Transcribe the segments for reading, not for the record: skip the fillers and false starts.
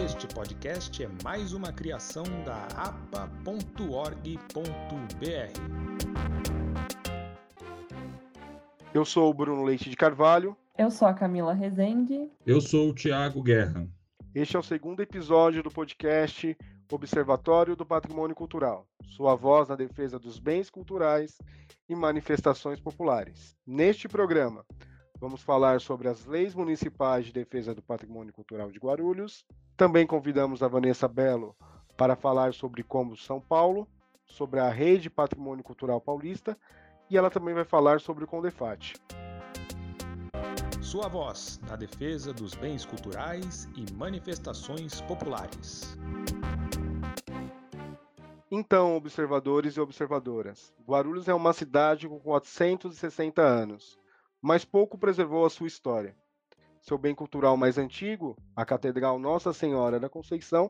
Este podcast é mais uma criação da APA.org.br. Eu sou o Bruno Leite de Carvalho. Eu sou a Camila Rezende. Eu sou o Thiago Guerra. Este é o segundo episódio do podcast Observatório do Patrimônio Cultural, sua voz na defesa dos bens culturais e manifestações populares. Neste programa, vamos falar sobre as leis municipais de defesa do patrimônio cultural de Guarulhos. Também convidamos a Vanessa Belo para falar sobre Combo São Paulo, sobre a Rede Patrimônio Cultural Paulista, e ela também vai falar sobre o CONDEPHAAT. Sua voz na defesa dos bens culturais e manifestações populares. Então, observadores e observadoras, Guarulhos é uma cidade com 460 anos, mas pouco preservou a sua história. Seu bem cultural mais antigo, a Catedral Nossa Senhora da Conceição,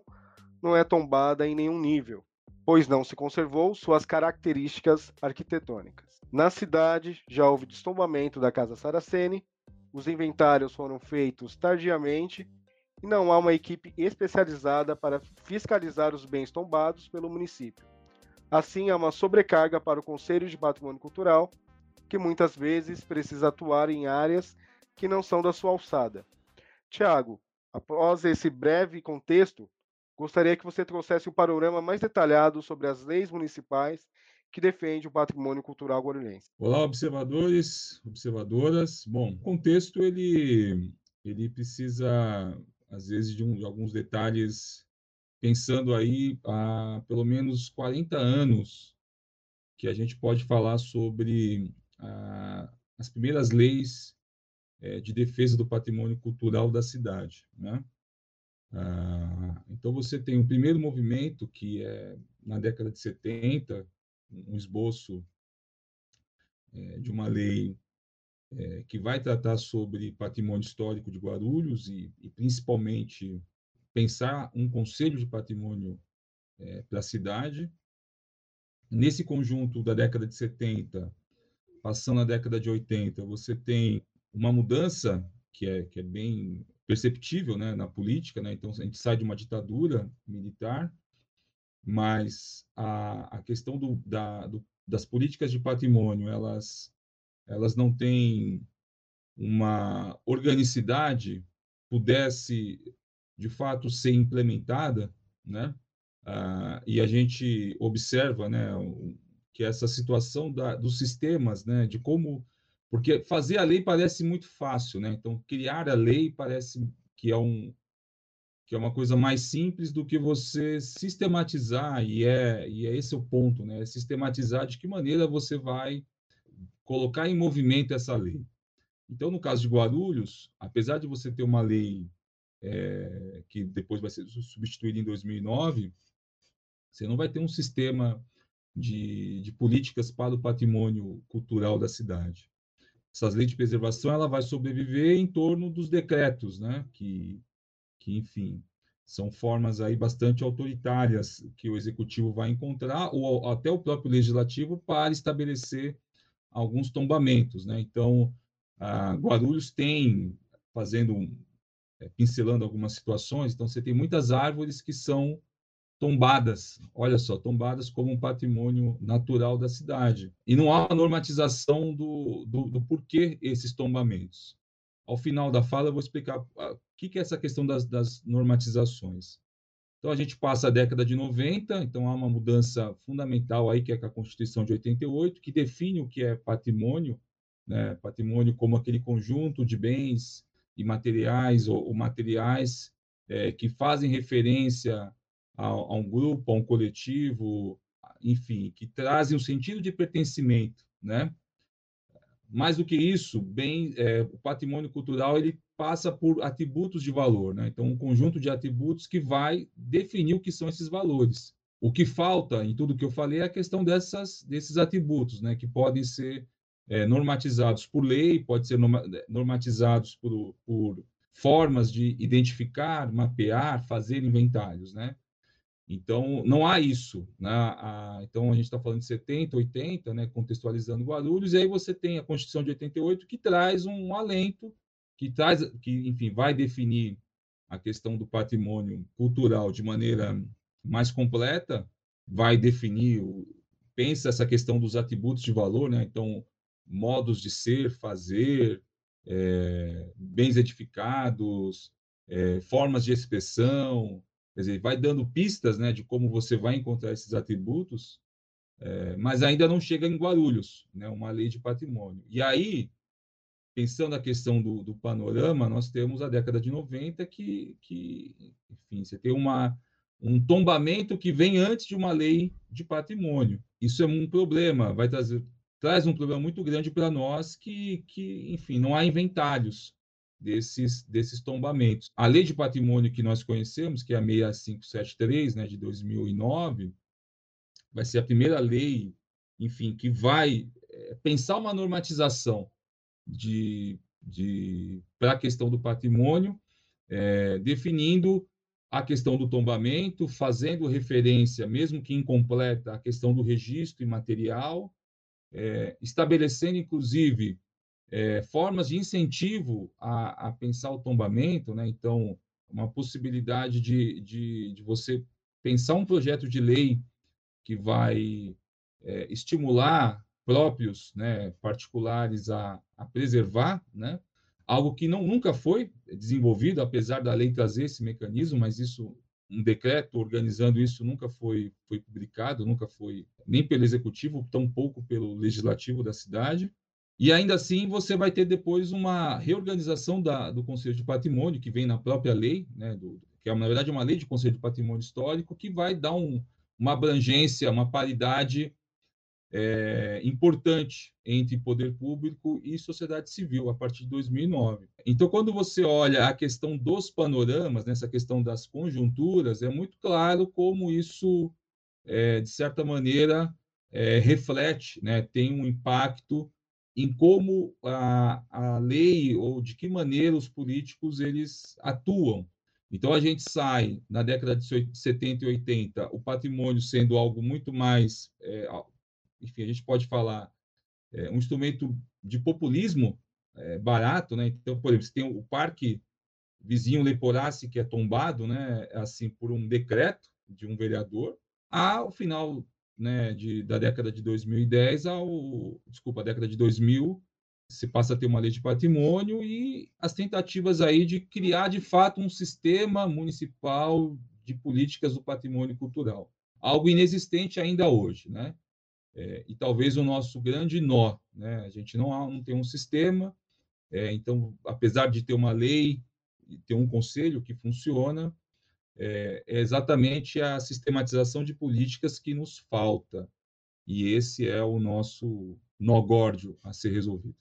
não é tombada em nenhum nível, pois não se conservou suas características arquitetônicas. Na cidade, já houve destombamento da Casa Saraceni, os inventários foram feitos tardiamente e não há uma equipe especializada para fiscalizar os bens tombados pelo município. Assim, há uma sobrecarga para o Conselho de Patrimônio Cultural, que muitas vezes precisa atuar em áreas que não são da sua alçada. Thiago, após esse breve contexto, gostaria que você trouxesse um panorama mais detalhado sobre as leis municipais que defende o patrimônio cultural guarulhense. Olá, observadores, observadoras. Bom, o contexto ele precisa, às vezes, de alguns detalhes, pensando aí há pelo menos 40 anos que a gente pode falar sobre as primeiras leis de defesa do patrimônio cultural da cidade, né? Então, você tem o primeiro movimento, que é na década de 70, um esboço de uma lei que vai tratar sobre patrimônio histórico de Guarulhos e principalmente, pensar um conselho de patrimônio para a cidade. Nesse conjunto da década de 70, passando à década de 80, você tem uma mudança que é bem perceptível, né, na política, né? Então, a gente sai de uma ditadura militar, mas a questão das políticas de patrimônio, elas não têm uma organicidade, pudesse, de fato, ser implementada, né? E a gente observa, né, que essa situação dos sistemas, né, de como... Porque fazer a lei parece muito fácil, né? Então, criar a lei parece que é uma coisa mais simples do que você sistematizar, e é esse o ponto, né? Sistematizar de que maneira você vai colocar em movimento essa lei. Então, no caso de Guarulhos, apesar de você ter uma lei que depois vai ser substituída em 2009, você não vai ter um sistema de políticas para o patrimônio cultural da cidade. Essas leis de preservação, ela vai sobreviver em torno dos decretos, né? Que, enfim, são formas aí bastante autoritárias que o executivo vai encontrar, ou até o próprio legislativo, para estabelecer alguns tombamentos, né? Então, Guarulhos tem, pincelando algumas situações, então você tem muitas árvores que são tombadas, olha só, tombadas como um patrimônio natural da cidade. E não há uma normatização do porquê esses tombamentos. Ao final da fala, eu vou explicar o que é essa questão das normatizações. Então, a gente passa a década de 90, então há uma mudança fundamental aí, que é a Constituição de 88, que define o que é patrimônio, né? Patrimônio como aquele conjunto de bens e materiais, ou materiais que fazem referência a um grupo, a um coletivo, enfim, que trazem um sentido de pertencimento, né? Mais do que isso, o patrimônio cultural ele passa por atributos de valor, né? Então, um conjunto de atributos que vai definir o que são esses valores. O que falta em tudo que eu falei é a questão desses atributos, né? Que podem ser normatizados por lei, podem ser normatizados por formas de identificar, mapear, fazer inventários, né? Então, não há isso, né? Então, a gente está falando de 70, 80, né? Contextualizando Guarulhos, e aí você tem a Constituição de 88, que traz um alento, que enfim, vai definir a questão do patrimônio cultural de maneira mais completa, vai definir, pensa essa questão dos atributos de valor, né? Então, modos de ser, fazer, bens edificados, formas de expressão, quer dizer, vai dando pistas, né, de como você vai encontrar esses atributos, mas ainda não chega em Guarulhos, né, uma lei de patrimônio. E aí, pensando na questão do panorama, nós temos a década de 90 que enfim, você tem um tombamento que vem antes de uma lei de patrimônio. Isso é um problema, vai traz um problema muito grande para nós que, enfim, não há inventários desses tombamentos. A lei de patrimônio que nós conhecemos, que é a 6573, né, de 2009, vai ser a primeira lei, enfim, que vai pensar uma normatização para a questão do patrimônio, definindo a questão do tombamento, fazendo referência, mesmo que incompleta, à questão do registro imaterial, estabelecendo, inclusive, formas de incentivo a pensar o tombamento, né? Então, uma possibilidade de você pensar um projeto de lei que vai estimular próprios, né, particulares a preservar, né? Algo que nunca foi desenvolvido, apesar da lei trazer esse mecanismo, mas isso, um decreto organizando isso nunca foi publicado, nunca foi nem pelo executivo, tampouco pelo legislativo da cidade. E, ainda assim, você vai ter depois uma reorganização do Conselho de Patrimônio, que vem na própria lei, né, que é, na verdade, uma lei de Conselho de Patrimônio Histórico, que vai dar uma abrangência, uma paridade importante entre poder público e sociedade civil, a partir de 2009. Então, quando você olha a questão dos panoramas, nessa questão das conjunturas, é muito claro como isso, de certa maneira, reflete, né, tem um impacto em como a lei ou de que maneira os políticos eles atuam. Então, a gente sai, na década de 70 e 80, o patrimônio sendo algo muito mais, enfim, a gente pode falar, um instrumento de populismo barato, né? Então, por exemplo, você tem o Parque Vizinho Leporace, que é tombado, né, assim, por um decreto de um vereador, ao final, né, da década de 2010 a década de 2000, se passa a ter uma lei de patrimônio e as tentativas aí de criar, de fato, um sistema municipal de políticas do patrimônio cultural. Algo inexistente ainda hoje, né? E talvez o nosso grande nó, né? A gente não tem um sistema, então, apesar de ter uma lei, ter um conselho que funciona, é exatamente a sistematização de políticas que nos falta. E esse é o nosso nó górdio a ser resolvido.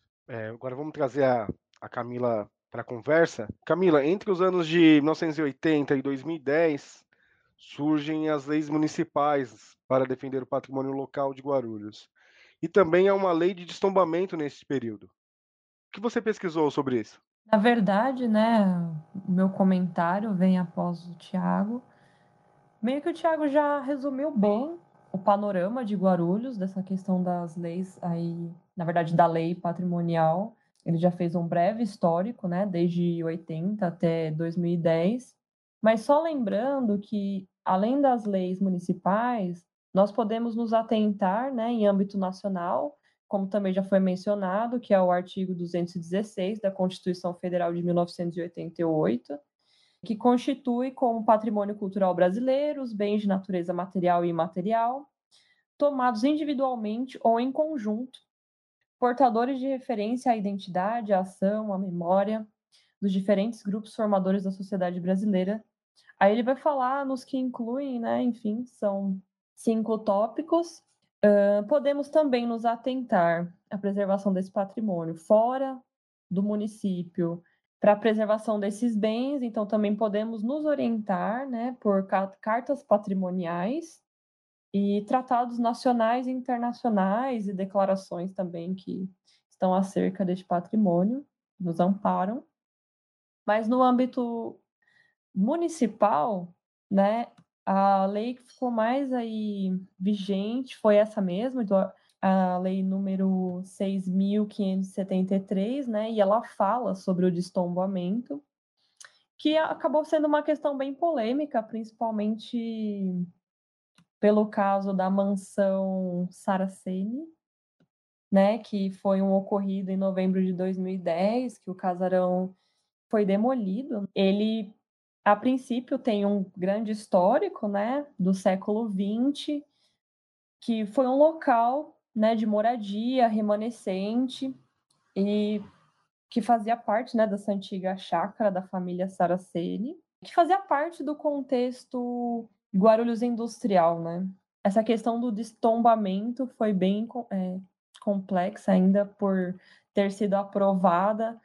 Agora vamos trazer a Camila para a conversa. Camila, entre os anos de 1980 e 2010, surgem as leis municipais para defender o patrimônio local de Guarulhos. E também há uma lei de destombamento nesse período. O que você pesquisou sobre isso? Na verdade, né, o meu comentário vem após o Thiago. Meio que o Thiago já resumiu bem o panorama de Guarulhos, dessa questão das leis, aí, na verdade, da lei patrimonial. Ele já fez um breve histórico, né, desde 80 até 2010. Mas só lembrando que, além das leis municipais, nós podemos nos atentar, né, em âmbito nacional, como também já foi mencionado, que é o artigo 216 da Constituição Federal de 1988, que constitui como patrimônio cultural brasileiro os bens de natureza material e imaterial, tomados individualmente ou em conjunto, portadores de referência à identidade, à ação, à memória dos diferentes grupos formadores da sociedade brasileira. Aí ele vai falar nos que incluem, né, enfim, são 5 tópicos. Podemos também nos atentar à preservação desse patrimônio fora do município para a preservação desses bens, então também podemos nos orientar, né, por cartas patrimoniais e tratados nacionais e internacionais e declarações também que estão acerca deste patrimônio, nos amparam. Mas no âmbito municipal, né, a lei que ficou mais aí vigente foi essa mesma, a lei número 6.573, né, e ela fala sobre o destombamento, que acabou sendo uma questão bem polêmica, principalmente pelo caso da mansão Saraceni, né, que foi um ocorrido em novembro de 2010, que o casarão foi demolido. Ele, a princípio, tem um grande histórico, né, do século XX, que foi um local, né, de moradia remanescente e que fazia parte, né, dessa antiga chácara da família Saraceni, que fazia parte do contexto Guarulhos industrial, né? Essa questão do destombamento foi bem complexa ainda por ter sido aprovada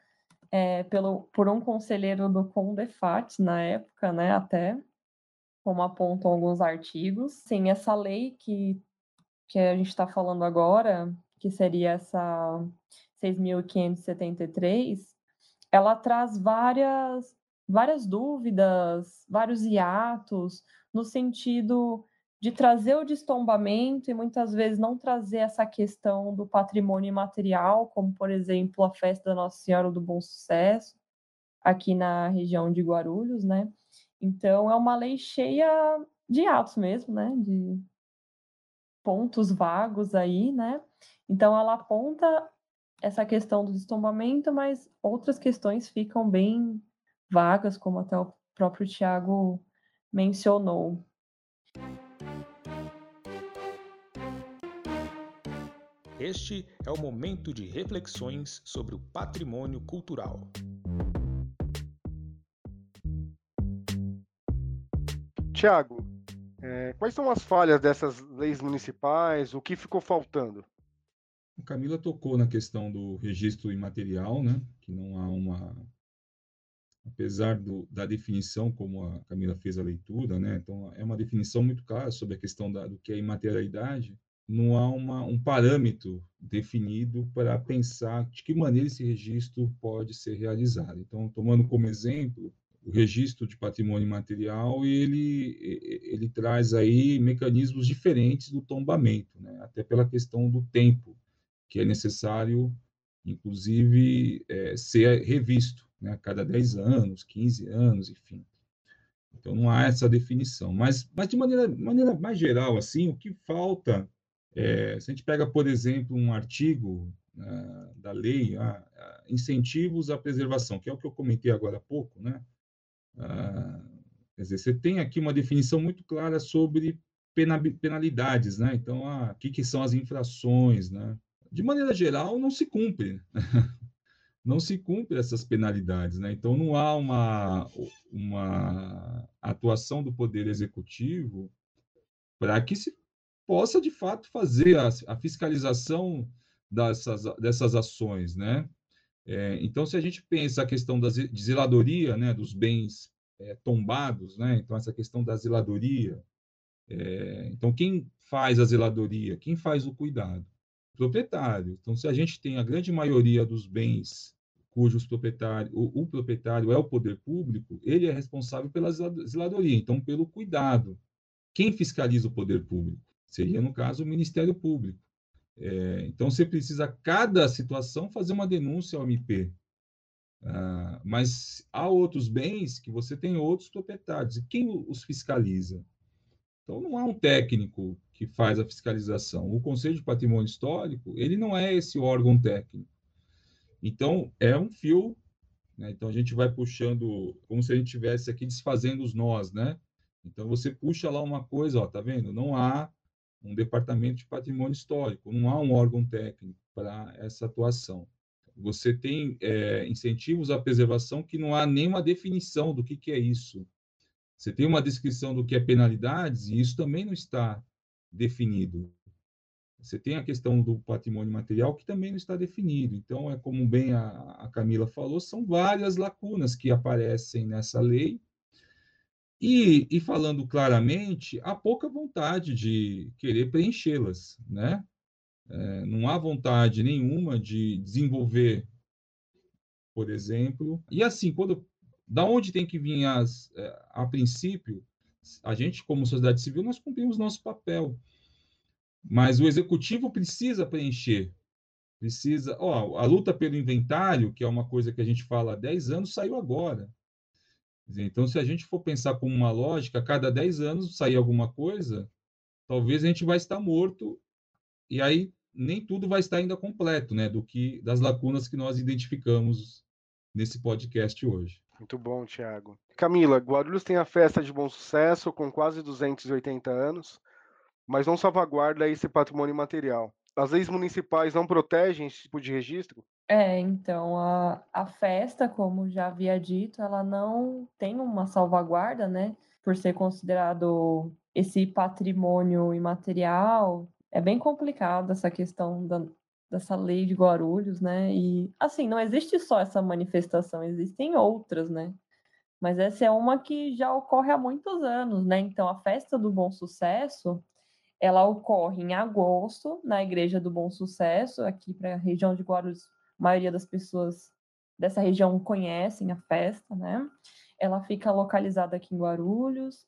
por um conselheiro do CONDEPHAAT na época, né, até, como apontam alguns artigos. Sim, essa lei que a gente está falando agora, que seria essa 6.573, ela traz várias dúvidas, vários hiatos, no sentido de trazer o destombamento e muitas vezes não trazer essa questão do patrimônio imaterial, como, por exemplo, a Festa da Nossa Senhora do Bom Sucesso, aqui na região de Guarulhos, né? Então, é uma lei cheia de hiatos mesmo, né? De pontos vagos aí, né? Então, ela aponta essa questão do destombamento, mas outras questões ficam bem vagas, como até o próprio Thiago mencionou. Este é o momento de reflexões sobre o patrimônio cultural. Thiago, quais são as falhas dessas leis municipais? O que ficou faltando? A Camila tocou na questão do registro imaterial, né? Que não há uma... Apesar da definição, como a Camila fez a leitura, né? Então, é uma definição muito clara sobre a questão do que é imaterialidade, não há um parâmetro definido para pensar de que maneira esse registro pode ser realizado. Então, tomando como exemplo, o registro de patrimônio imaterial, ele traz aí mecanismos diferentes do tombamento, né? Até pela questão do tempo, que é necessário, inclusive, ser revisto, né, a cada 10 anos, 15 anos, enfim. Então, não há essa definição. Mas de maneira mais geral, assim, o que falta... se a gente pega, por exemplo, um artigo da lei, incentivos à preservação, que é o que eu comentei agora há pouco, né? Quer dizer, você tem aqui uma definição muito clara sobre penalidades, né? Então, o que são as infrações, né? De maneira geral, não se cumpre. Não se cumpre essas penalidades, né? Então, não há uma atuação do Poder Executivo para que se possa, de fato, fazer a fiscalização dessas ações, né? Então, se a gente pensa a questão de zeladoria, né, dos bens tombados, né? Então, essa questão da zeladoria. Então, quem faz a zeladoria? Quem faz o cuidado? O proprietário. Então, se a gente tem a grande maioria dos bens cujos proprietários, o proprietário é o poder público, ele é responsável pela zeladoria, então pelo cuidado. Quem fiscaliza o poder público? Seria, no caso, o Ministério Público. Então, você precisa, a cada situação, fazer uma denúncia ao MP. Mas há outros bens que você tem outros proprietários. E quem os fiscaliza? Então, não há um técnico que faz a fiscalização. O Conselho de Patrimônio Histórico, ele não é esse órgão técnico. Então, é um fio, né? Então, a gente vai puxando, como se a gente estivesse aqui desfazendo os nós, né? Então, você puxa lá uma coisa, ó, tá vendo? Não há um departamento de patrimônio histórico, não há um órgão técnico para essa atuação. Você tem incentivos à preservação que não há nenhuma definição do que é isso. Você tem uma descrição do que é penalidades e isso também não está definido. Você tem a questão do patrimônio material que também não está definido. Então, como bem a Camila falou, são várias lacunas que aparecem nessa lei e falando claramente, há pouca vontade de querer preenchê-las, né? Não há vontade nenhuma de desenvolver, por exemplo. E assim, da onde tem que vir a princípio, a gente, como sociedade civil, nós cumprimos nosso papel. Mas o executivo precisa preencher. A luta pelo inventário, que é uma coisa que a gente fala há 10 anos, saiu agora. Então, se a gente for pensar como uma lógica, a cada 10 anos sair alguma coisa, talvez a gente vai estar morto, e aí nem tudo vai estar ainda completo, né, das lacunas que nós identificamos nesse podcast hoje. Muito bom, Thiago. Camila, Guarulhos tem a Festa de Bom Sucesso com quase 280 anos, mas não salvaguarda esse patrimônio material. As leis municipais não protegem esse tipo de registro? Então, a festa, como já havia dito, ela não tem uma salvaguarda, né? Por ser considerado esse patrimônio imaterial. É bem complicado essa questão dessa lei de Guarulhos, né? E, assim, não existe só essa manifestação, existem outras, né? Mas essa é uma que já ocorre há muitos anos, né? Então, a Festa do Bom Sucesso, ela ocorre em agosto, na Igreja do Bom Sucesso, aqui para a região de Guarulhos. A maioria das pessoas dessa região conhecem a festa, né? Ela fica localizada aqui em Guarulhos.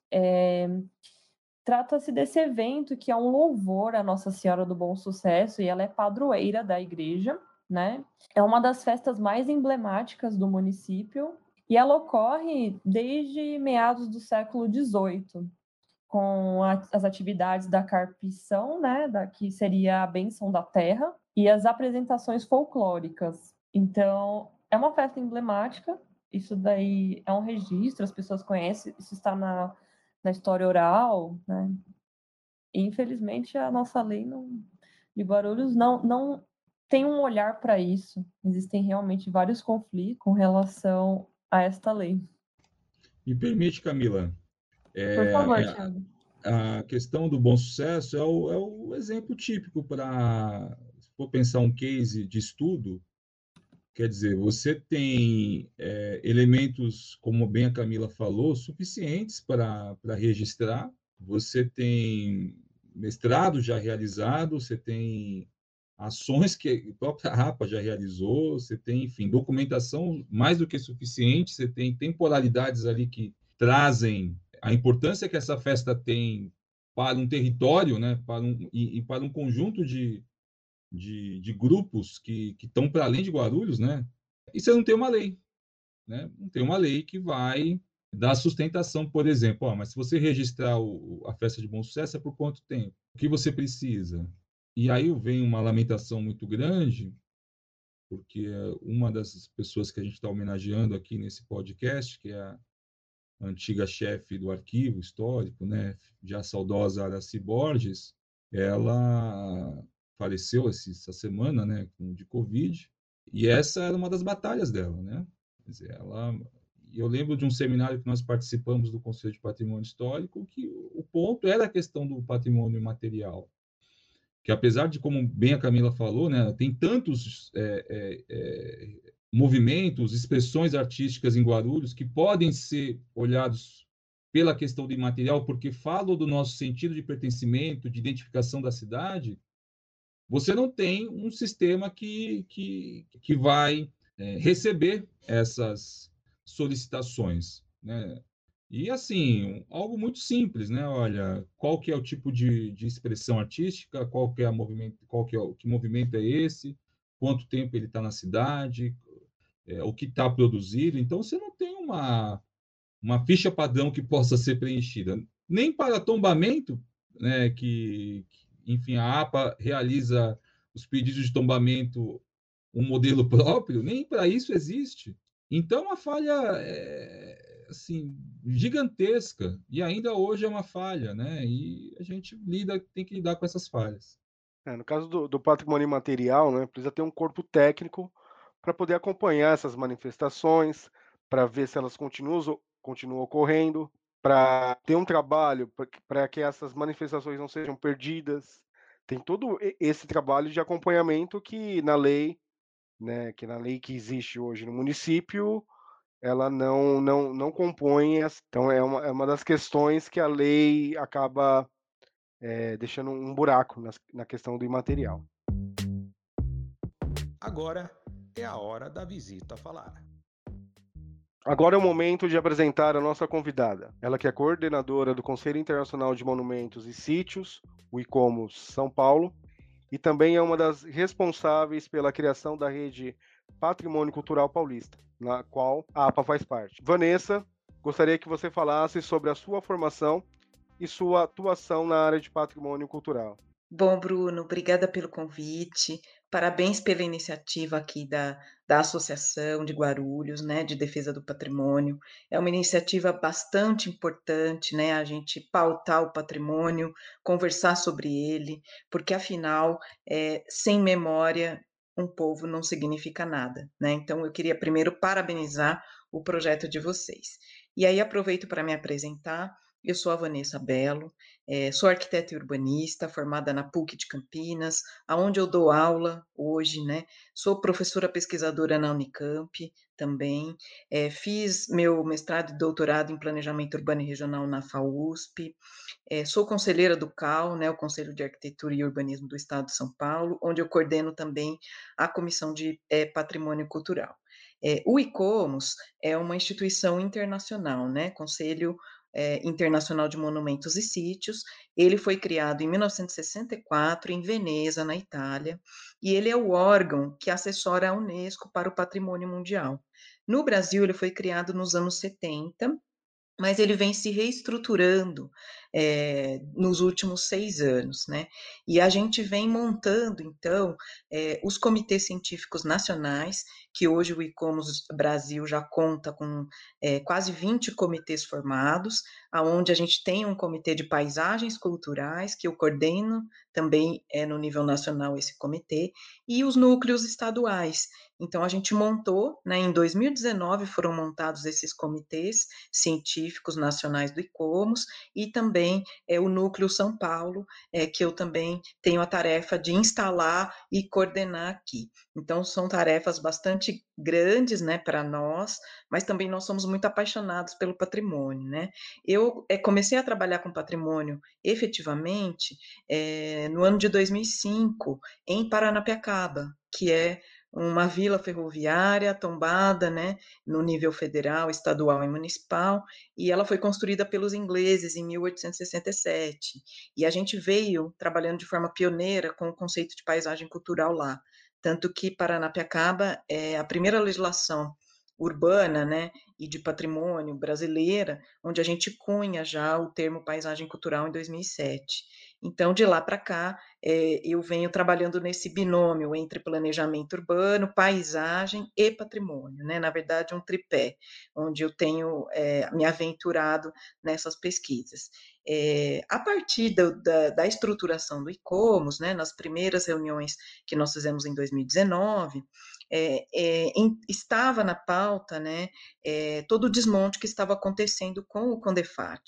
Trata-se desse evento que é um louvor à Nossa Senhora do Bom Sucesso, e ela é padroeira da igreja, né? É uma das festas mais emblemáticas do município, e ela ocorre desde meados do século XVIII, com as atividades da carpição, né? Que seria a benção da terra, e as apresentações folclóricas. Então, é uma festa emblemática, isso daí é um registro, as pessoas conhecem, isso está na história oral, né? E, infelizmente, a nossa lei de Guarulhos não tem um olhar para isso. Existem realmente vários conflitos com relação a esta lei. Me permite, Camila? Por favor, Thiago. A questão do Bom Sucesso é o exemplo típico para... Vou pensar um case de estudo, quer dizer, você tem elementos, como bem a Camila falou, suficientes para registrar, você tem mestrado já realizado, você tem ações que a própria APA já realizou, você tem, enfim, documentação mais do que suficiente, você tem temporalidades ali que trazem a importância que essa festa tem para um território, né, para um conjunto de grupos que estão para além de Guarulhos, né? E você não tem uma lei, né? Não tem uma lei que vai dar sustentação, por exemplo, mas se você registrar a Festa de Bom Sucesso, é por quanto tempo? O que você precisa? E aí vem uma lamentação muito grande, porque uma das pessoas que a gente está homenageando aqui nesse podcast, que é a antiga chefe do arquivo histórico, né? Já saudosa Aracy Borges, ela... faleceu essa semana, né, de Covid, e essa era uma das batalhas dela, né? Quer dizer, eu lembro de um seminário que nós participamos do Conselho de Patrimônio Histórico, que o ponto era a questão do patrimônio material, que apesar de, como bem a Camila falou, né, tem tantos movimentos, expressões artísticas em Guarulhos que podem ser olhados pela questão do imaterial, porque falam do nosso sentido de pertencimento, de identificação da cidade. Você não tem um sistema que vai receber essas solicitações, né? E, assim, algo muito simples, né? Olha, qual que é o tipo de expressão artística, que movimento é esse, quanto tempo ele está na cidade, o que está produzido. Então, você não tem uma ficha padrão que possa ser preenchida. Nem para tombamento, né, enfim, a APA realiza os pedidos de tombamento, um modelo próprio, nem para isso existe. Então, uma falha assim, gigantesca, e ainda hoje é uma falha, né? E a gente tem que lidar com essas falhas. No caso do patrimônio imaterial, né, precisa ter um corpo técnico para poder acompanhar essas manifestações, para ver se elas continuam ocorrendo, para ter um trabalho, para que essas manifestações não sejam perdidas. Tem todo esse trabalho de acompanhamento que na lei, né, que existe hoje no município, ela não compõe. Então, é uma das questões que a lei acaba deixando um buraco na questão do imaterial. Agora é a hora da visita falar. Agora é o momento de apresentar a nossa convidada. Ela que é coordenadora do Conselho Internacional de Monumentos e Sítios, o ICOMOS São Paulo, e também é uma das responsáveis pela criação da Rede Patrimônio Cultural Paulista, na qual a APA faz parte. Vanessa, Gostaria que você falasse sobre a sua formação e sua atuação na área de patrimônio cultural. Bom, Bruno, obrigada pelo convite. Parabéns pela iniciativa aqui da Associação de Guarulhos, né, de Defesa do Patrimônio. É uma iniciativa bastante importante, né, a gente pautar o patrimônio, conversar sobre ele, porque, afinal, sem memória, um povo não significa nada, né? Então, eu queria primeiro parabenizar o projeto de vocês. E aí, aproveito para me apresentar. Eu sou a Vanessa Belo, sou arquiteta e urbanista, formada na PUC de Campinas, onde eu dou aula hoje, né? Sou professora pesquisadora na Unicamp também, fiz meu mestrado e doutorado em Planejamento Urbano e Regional na FAUSP, sou conselheira do CAU, né, o Conselho de Arquitetura e Urbanismo do Estado de São Paulo, onde eu coordeno também a Comissão de Patrimônio Cultural. O ICOMOS é uma instituição internacional, né? Conselho Internacional de Monumentos e Sítios. Ele foi criado em 1964, em Veneza, na Itália, e ele é o órgão que assessora a Unesco para o patrimônio mundial. No Brasil, ele foi criado nos anos 70, mas ele vem se reestruturando nos últimos 6 anos, né? E a gente vem montando, então, os comitês científicos nacionais, que hoje o ICOMOS Brasil já conta com quase 20 comitês formados, onde a gente tem um comitê de paisagens culturais, que eu coordeno também no nível nacional esse comitê, e os núcleos estaduais. Então, a gente montou, né, em 2019 foram montados esses comitês científicos nacionais do ICOMOS e também o Núcleo São Paulo, que eu também tenho a tarefa de instalar e coordenar aqui. Então, são tarefas bastante grandes, né, para nós, mas também nós somos muito apaixonados pelo patrimônio, né? Eu comecei a trabalhar com patrimônio efetivamente no ano de 2005, em Paranapiacaba, que é uma vila ferroviária tombada, né, no nível federal, estadual e municipal, e ela foi construída pelos ingleses em 1867, e a gente veio trabalhando de forma pioneira com o conceito de paisagem cultural lá, tanto que Paranapiacaba é a primeira legislação urbana, né, e de patrimônio brasileira, onde a gente cunha já o termo paisagem cultural em 2007. Então, de lá para cá, eu venho trabalhando nesse binômio entre planejamento urbano, paisagem e patrimônio, né? Na verdade, um tripé, onde eu tenho me aventurado nessas pesquisas. A partir da estruturação do ICOMOS, né, nas primeiras reuniões que nós fizemos em 2019, estava na pauta, né, todo o desmonte que estava acontecendo com o CONDEPHAAT,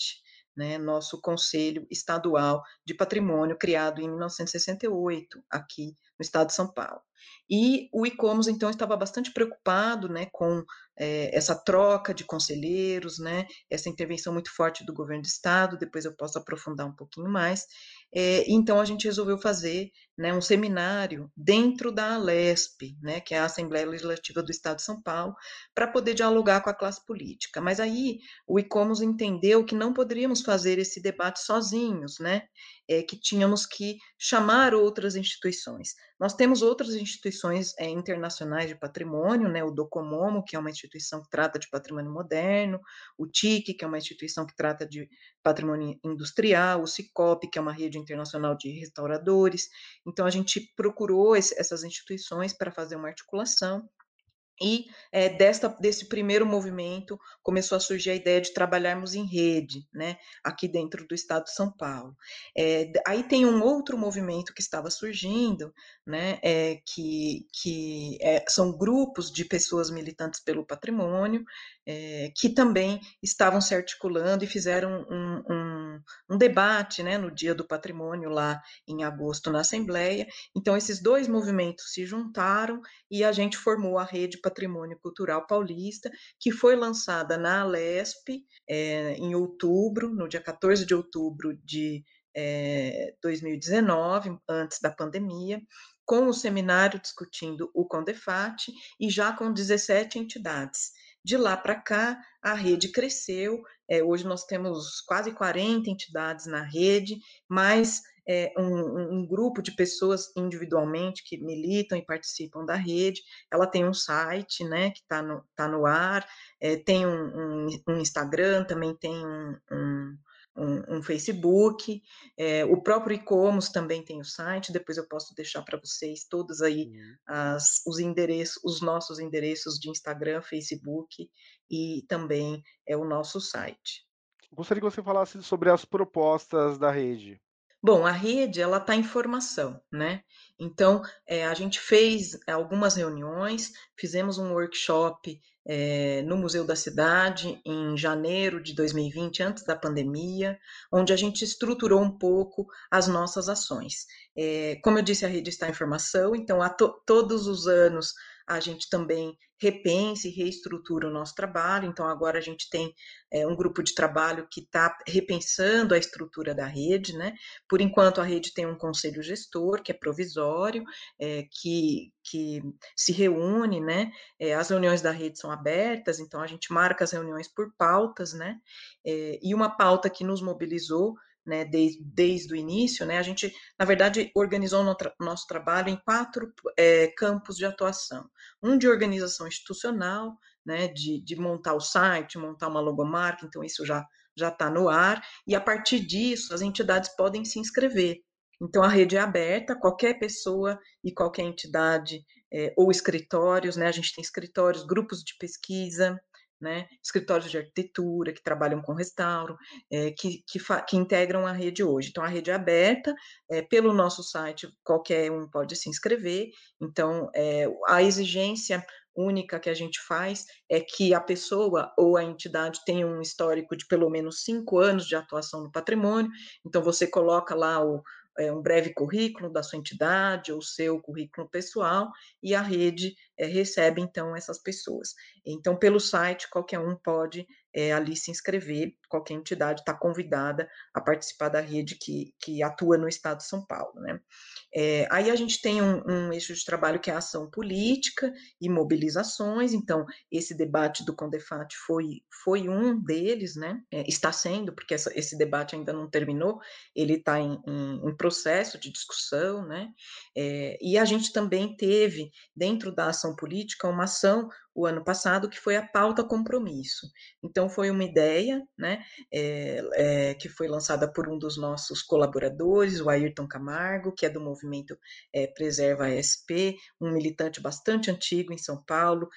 né, nosso Conselho Estadual de Patrimônio, criado em 1968, aqui no estado de São Paulo. E o ICOMOS, então, estava bastante preocupado, né, com essa troca de conselheiros, né, essa intervenção muito forte do governo do estado, depois eu posso aprofundar um pouquinho mais. Então, a gente resolveu fazer, né, um seminário dentro da Alesp, né, que é a Assembleia Legislativa do Estado de São Paulo, para poder dialogar com a classe política. Mas aí o ICOMOS entendeu que não poderíamos fazer esse debate sozinhos, né, que tínhamos que chamar outras instituições. Nós temos outras instituições internacionais de patrimônio, né, o Docomomo, que é uma instituição que trata de patrimônio moderno, o TIC, que é uma instituição que trata de patrimônio industrial, o CICOP, que é uma rede internacional de restauradores. Então, a gente procurou essas instituições para fazer uma articulação e desse primeiro movimento começou a surgir a ideia de trabalharmos em rede, né, aqui dentro do estado de São Paulo. Aí tem um outro movimento que estava surgindo, né, que são grupos de pessoas militantes pelo patrimônio, que também estavam se articulando e fizeram um debate, né, no Dia do Patrimônio, lá em agosto, na Assembleia. Então, esses dois movimentos se juntaram e a gente formou a Rede Patrimônio Cultural Paulista, que foi lançada na Alesp em outubro, no dia 14 de outubro de 2019, antes da pandemia, com o seminário discutindo o CONDEPHAAT e já com 17 entidades. De lá para cá, a rede cresceu, hoje nós temos quase 40 entidades na rede, mais um grupo de pessoas individualmente que militam e participam da rede. Ela tem um site, né, que tá no ar, tem um Instagram, também tem um Facebook, o próprio ICOMOS também tem o site, depois eu posso deixar para vocês todos aí os endereços, os nossos endereços de Instagram, Facebook e também o nosso site. Gostaria que você falasse sobre as propostas da rede. Bom, a rede, ela está em formação, né? Então, a gente fez algumas reuniões, fizemos um workshop no Museu da Cidade, em janeiro de 2020, antes da pandemia, onde a gente estruturou um pouco as nossas ações. Como eu disse, a rede está em formação, então, todos os anos, a gente também repensa e reestrutura o nosso trabalho. Então, agora a gente tem um grupo de trabalho que está repensando a estrutura da rede, né? Por enquanto, a rede tem um conselho gestor, que é provisório, que se reúne, né? As reuniões da rede são abertas, então a gente marca as reuniões por pautas, né? E uma pauta que nos mobilizou, né, desde o início, né, a gente, na verdade, organizou o nosso trabalho em 4 campos de atuação. Um de organização institucional, né, de montar o site, montar uma logomarca, então isso já está no ar, e a partir disso as entidades podem se inscrever. Então, a rede é aberta, qualquer pessoa e qualquer entidade, ou escritórios, né, a gente tem escritórios, grupos de pesquisa, né, escritórios de arquitetura que trabalham com restauro, que integram a rede hoje. Então, a rede é aberta, pelo nosso site qualquer um pode se inscrever. Então, a exigência única que a gente faz é que a pessoa ou a entidade tenha um histórico de pelo menos 5 anos de atuação no patrimônio. Então, você coloca lá um breve currículo da sua entidade ou seu currículo pessoal, e a rede recebe, então, essas pessoas. Então, pelo site, qualquer um pode ali se inscrever, qualquer entidade está convidada a participar da rede que atua no Estado de São Paulo, né? Aí a gente tem um eixo de trabalho que é a ação política e mobilizações, então, esse debate do CONDEPHAAT foi um deles, né? Está sendo, porque esse debate ainda não terminou, ele está em processo de discussão, né? E a gente também teve, dentro da ação política, uma ação o ano passado, que foi a pauta compromisso. Então, foi uma ideia, né, que foi lançada por um dos nossos colaboradores, o Ayrton Camargo, que é do movimento Preserva ASP, um militante bastante antigo em São Paulo,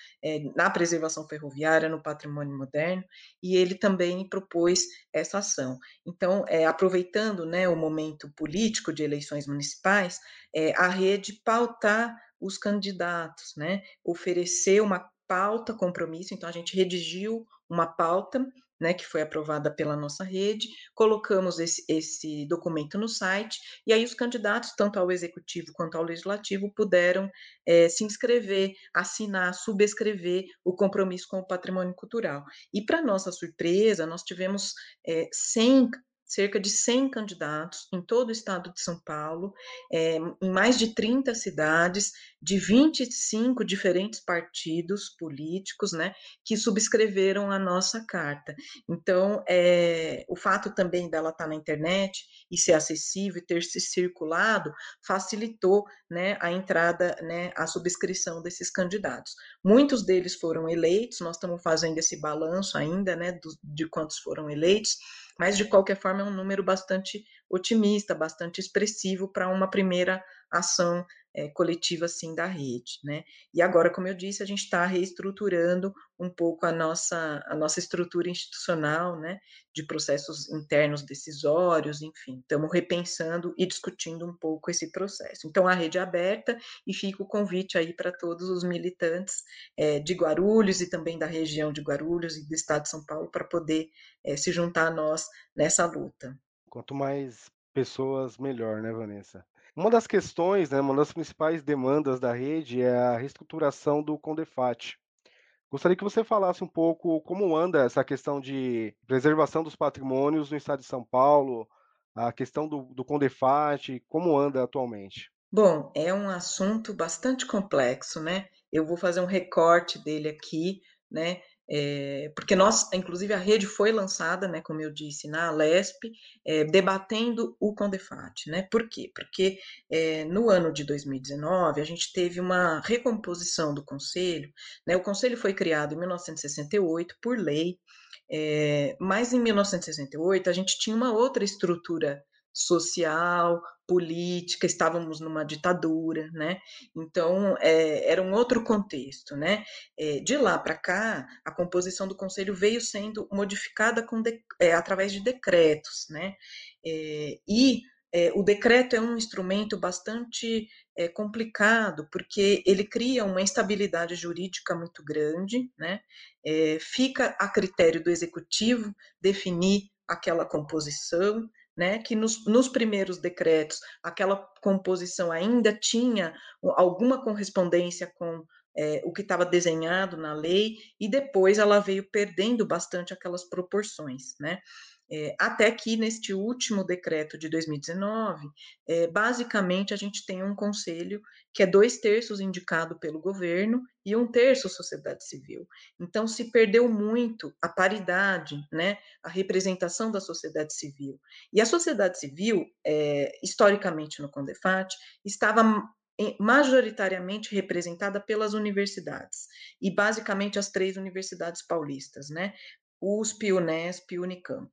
na preservação ferroviária, no patrimônio moderno, e ele também propôs essa ação. Então, aproveitando, né, o momento político de eleições municipais, a rede pautar os candidatos, né, oferecer uma pauta, compromisso. Então, a gente redigiu uma pauta, né, que foi aprovada pela nossa rede, colocamos esse documento no site, e aí os candidatos, tanto ao executivo quanto ao legislativo, puderam se inscrever, assinar, subscrever o compromisso com o patrimônio cultural. E, para nossa surpresa, nós tivemos cerca de 100 candidatos em todo o estado de São Paulo, em mais de 30 cidades, de 25 diferentes partidos políticos, né, que subscreveram a nossa carta. Então, o fato também dela estar na internet e ser acessível e ter se circulado facilitou, né, a entrada, né, a subscrição desses candidatos. Muitos deles foram eleitos, nós estamos fazendo esse balanço ainda, né, de quantos foram eleitos, mas, de qualquer forma, é um número bastante otimista, bastante expressivo para uma primeira ação coletiva, assim, da rede, né? E agora, como eu disse, a gente está reestruturando um pouco a nossa estrutura institucional, né, de processos internos decisórios, enfim, estamos repensando e discutindo um pouco esse processo. Então, a rede é aberta e fica o convite aí para todos os militantes de Guarulhos e também da região de Guarulhos e do Estado de São Paulo para poder se juntar a nós nessa luta. Quanto mais pessoas, melhor, né, Vanessa? Uma das questões, né, uma das principais demandas da rede é a reestruturação do CONDEPHAAT. Gostaria que você falasse um pouco como anda essa questão de preservação dos patrimônios no estado de São Paulo, a questão do CONDEPHAAT, como anda atualmente? Bom, é um assunto bastante complexo, né? Eu vou fazer um recorte dele aqui, né? Porque nós, inclusive, a rede foi lançada, né, como eu disse, na Alesp, debatendo o CONDEPHAAT, né? Por quê? Porque no ano de 2019 a gente teve uma recomposição do Conselho, né? O Conselho foi criado em 1968 por lei, mas em 1968 a gente tinha uma outra estrutura social, política, estávamos numa ditadura, né? Então, era um outro contexto, né? De lá para cá, a composição do Conselho veio sendo modificada através de decretos, né? O decreto é um instrumento bastante complicado, porque ele cria uma instabilidade jurídica muito grande, né? Fica a critério do executivo definir aquela composição, né, que nos primeiros decretos aquela composição ainda tinha alguma correspondência com o que estava desenhado na lei, e depois ela veio perdendo bastante aquelas proporções, né? Até que neste último decreto de 2019, basicamente a gente tem um conselho que é 2/3 indicado pelo governo e 1/3 sociedade civil. Então, se perdeu muito a paridade, né, a representação da sociedade civil. E a sociedade civil, historicamente no CONDEPHAAT, estava majoritariamente representada pelas universidades, e basicamente as 3 universidades paulistas, né, USP, Unesp e Unicamp.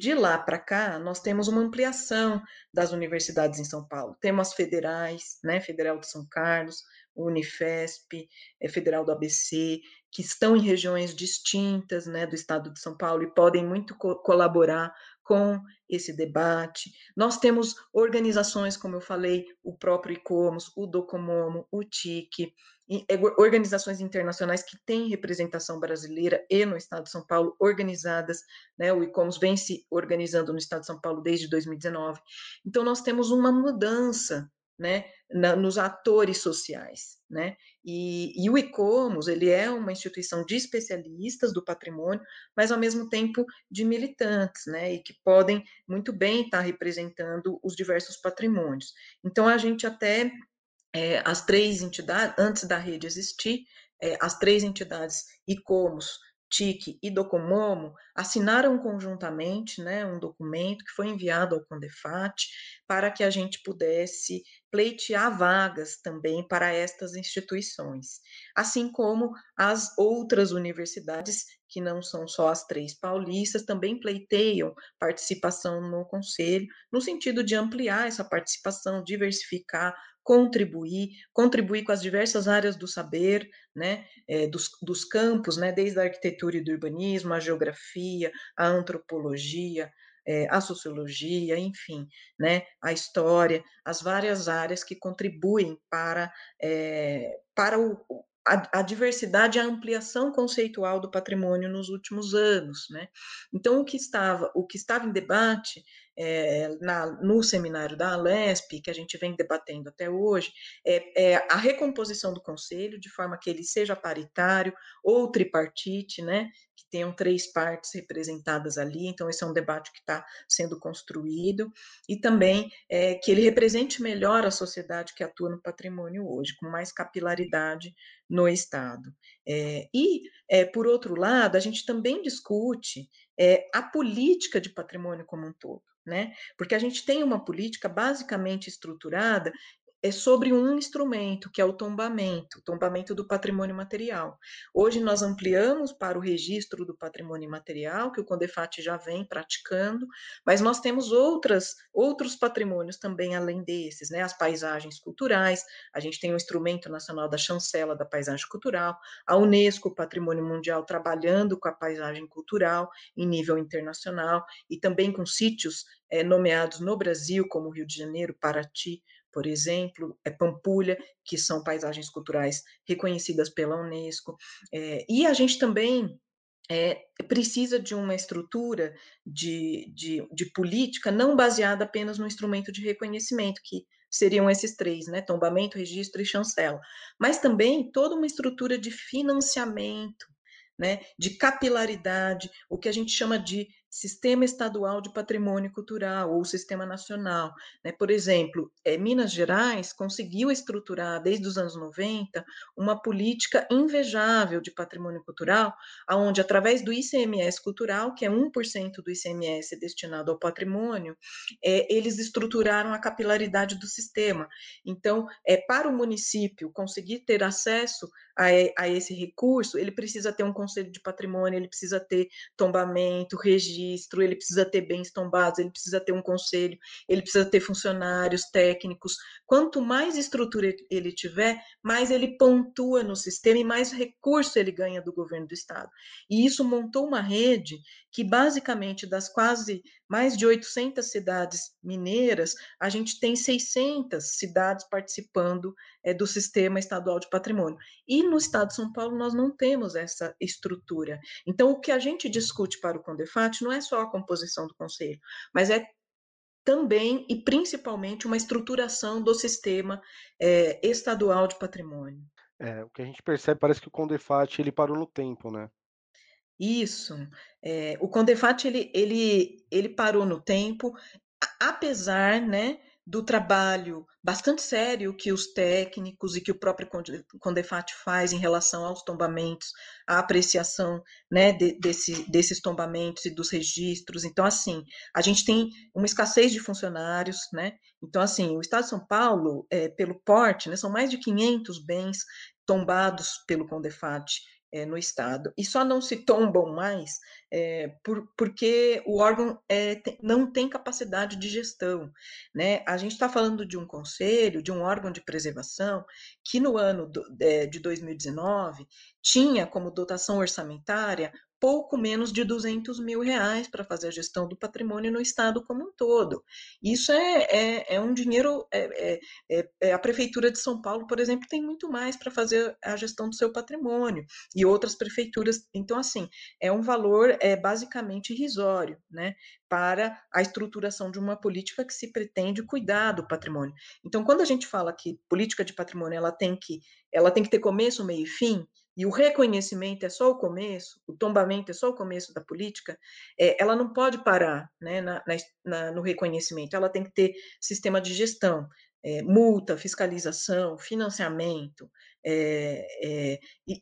De lá para cá, nós temos uma ampliação das universidades em São Paulo. Temos as federais, né, Federal de São Carlos, Unifesp, Federal do ABC, que estão em regiões distintas, né, do estado de São Paulo e podem muito colaborar com esse debate. Nós temos organizações, como eu falei, o próprio ICOMOS, o Docomomo, o TIC, organizações internacionais que têm representação brasileira e no estado de São Paulo organizadas, né, o ICOMOS vem se organizando no estado de São Paulo desde 2019. Então, nós temos uma mudança, né, nos atores sociais, né? E o ICOMOS, ele é uma instituição de especialistas do patrimônio, mas ao mesmo tempo de militantes, né, e que podem muito bem estar representando os diversos patrimônios. Então, a gente até, as 3 entidades, antes da rede existir, as 3 entidades ICOMOS, TIC e Docomomo assinaram conjuntamente, né, um documento que foi enviado ao CONDEPHAAT para que a gente pudesse pleitear vagas também para estas instituições, assim como as outras universidades, que não são só as 3 paulistas, também pleiteiam participação no Conselho, no sentido de ampliar essa participação, diversificar, contribuir com as diversas áreas do saber, né, dos campos, né, desde a arquitetura e do urbanismo, a geografia, a antropologia, a sociologia, enfim, né, a história, as várias áreas que contribuem para a diversidade e a ampliação conceitual do patrimônio nos últimos anos, né? Então, o que estava em debate no seminário da Alesp, que a gente vem debatendo até hoje, a recomposição do Conselho, de forma que ele seja paritário ou tripartite, né? Que tenham 3 partes representadas ali. Então, esse é um debate que está sendo construído, e também que ele represente melhor a sociedade que atua no patrimônio hoje, com mais capilaridade no Estado. Por outro lado, a gente também discute a política de patrimônio como um todo, né? Porque a gente tem uma política basicamente estruturada sobre um instrumento, que é o tombamento do patrimônio material. Hoje nós ampliamos para o registro do patrimônio material, que o CONDEPHAAT já vem praticando, mas nós temos outros patrimônios também além desses, né? As paisagens culturais, a gente tem o Instrumento Nacional da Chancela da Paisagem Cultural, a Unesco, o Patrimônio Mundial, trabalhando com a paisagem cultural em nível internacional, e também com sítios nomeados no Brasil, como Rio de Janeiro, Paraty, por exemplo, Pampulha, que são paisagens culturais reconhecidas pela Unesco. E a gente também precisa de uma estrutura de política não baseada apenas no instrumento de reconhecimento, que seriam esses 3, né? Tombamento, registro e chancela, mas também toda uma estrutura de financiamento, né, de capilaridade, o que a gente chama de Sistema Estadual de Patrimônio Cultural ou Sistema Nacional, né? Por exemplo, Minas Gerais conseguiu estruturar, desde os anos 90, uma política invejável de patrimônio cultural, onde, através do ICMS cultural, que é 1% do ICMS destinado ao patrimônio, eles estruturaram a capilaridade do sistema. Então, para o município conseguir ter acesso a esse recurso, ele precisa ter um conselho de patrimônio, ele precisa ter tombamento, registro, ele precisa ter bens tombados, ele precisa ter um conselho, ele precisa ter funcionários, técnicos. Quanto mais estrutura ele tiver, mais ele pontua no sistema e mais recurso ele ganha do governo do estado. E isso montou uma rede que, basicamente, das quase mais de 800 cidades mineiras, a gente tem 600 cidades participando do Sistema Estadual de Patrimônio. E no estado de São Paulo nós não temos essa estrutura. Então, o que a gente discute para o CONDEPHAAT não é só a composição do conselho, mas é também e principalmente uma estruturação do sistema estadual de patrimônio. O que a gente percebe, parece que o CONDEPHAAT ele parou no tempo, né? Isso. O CONDEPHAAT ele parou no tempo, apesar, né, do trabalho bastante sério que os técnicos e que o próprio CONDEPHAAT faz em relação aos tombamentos, à apreciação, né, desses tombamentos e dos registros. Então, assim, a gente tem uma escassez de funcionários, né? Então, assim, o estado de São Paulo, pelo porte, né, são mais de 500 bens tombados pelo CONDEPHAAT no estado, e só não se tombam mais porque o órgão não tem capacidade de gestão, né? A gente está falando de um conselho, de um órgão de preservação, que no ano de 2019 tinha como dotação orçamentária pouco menos de R$200 mil para fazer a gestão do patrimônio no estado como um todo. Isso é um dinheiro... a Prefeitura de São Paulo, por exemplo, tem muito mais para fazer a gestão do seu patrimônio, e outras prefeituras. Então, assim, é um valor basicamente irrisório, né, para a estruturação de uma política que se pretende cuidar do patrimônio. Então, quando a gente fala que política de patrimônio ela tem que ter começo, meio e fim, e o reconhecimento é só o começo, o tombamento é só o começo da política, ela não pode parar, né, no reconhecimento, ela tem que ter sistema de gestão, multa, fiscalização, financiamento,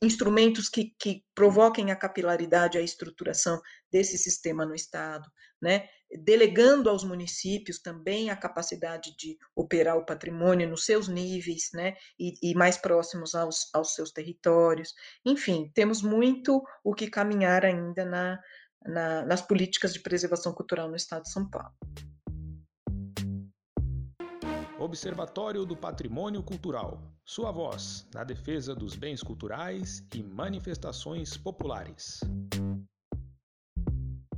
instrumentos que provoquem a capilaridade, a estruturação desse sistema no estado, né? Delegando aos municípios também a capacidade de operar o patrimônio nos seus níveis, né, e mais próximos aos seus territórios. Enfim, temos muito o que caminhar ainda nas políticas de preservação cultural no estado de São Paulo. Observatório do Patrimônio Cultural. Sua voz na defesa dos bens culturais e manifestações populares.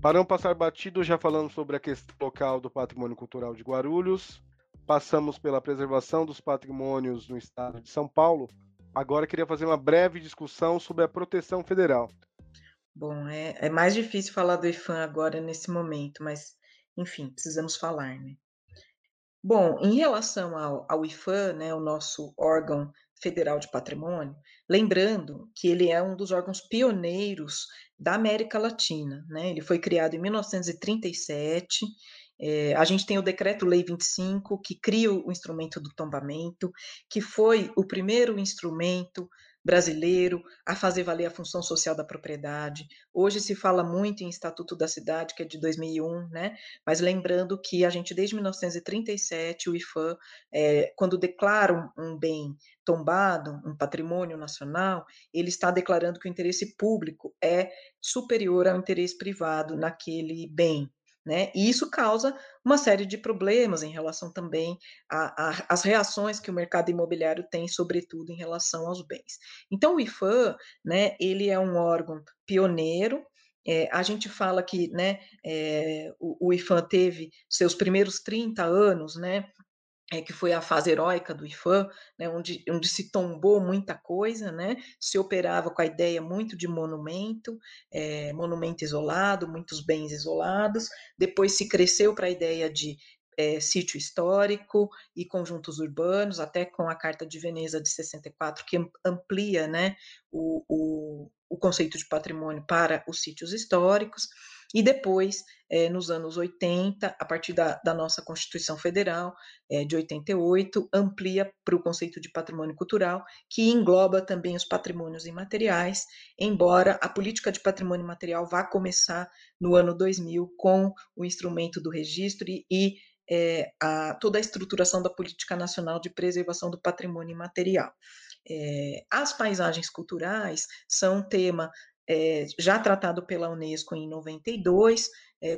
Para não passar batido, já falamos sobre a questão local do patrimônio cultural de Guarulhos, passamos pela preservação dos patrimônios no estado de São Paulo. Agora queria fazer uma breve discussão sobre a proteção federal. Bom, é mais difícil falar do IPHAN agora nesse momento, mas, enfim, precisamos falar, né? Bom, em relação ao IPHAN, né, o nosso órgão federal de patrimônio, lembrando que ele é um dos órgãos pioneiros da América Latina, né? Ele foi criado em 1937, a gente tem o Decreto-Lei 25, que cria o instrumento do tombamento, que foi o primeiro instrumento brasileiro a fazer valer a função social da propriedade. Hoje se fala muito em Estatuto da Cidade, que é de 2001, né? Mas lembrando que a gente, desde 1937, o IPHAN, quando declara um bem tombado, um patrimônio nacional, ele está declarando que o interesse público é superior ao interesse privado naquele bem, né? E isso causa uma série de problemas em relação também às reações que o mercado imobiliário tem, sobretudo em relação aos bens. Então, o IPHAN, né, ele é um órgão pioneiro. A gente fala que, né, o IPHAN teve seus primeiros 30 anos, né, que foi a fase heróica do IPHAN, né, onde se tombou muita coisa, né, se operava com a ideia muito de monumento, monumento isolado, muitos bens isolados. Depois se cresceu para a ideia de sítio histórico e conjuntos urbanos, até com a Carta de Veneza de 64, que amplia, né, o conceito de patrimônio para os sítios históricos. E depois, nos anos 80, a partir da nossa Constituição Federal, de 88, amplia para o conceito de patrimônio cultural, que engloba também os patrimônios imateriais, embora a política de patrimônio material vá começar no ano 2000 com o instrumento do registro toda a estruturação da Política Nacional de Preservação do Patrimônio Imaterial. As paisagens culturais são um tema já tratado pela Unesco em 92,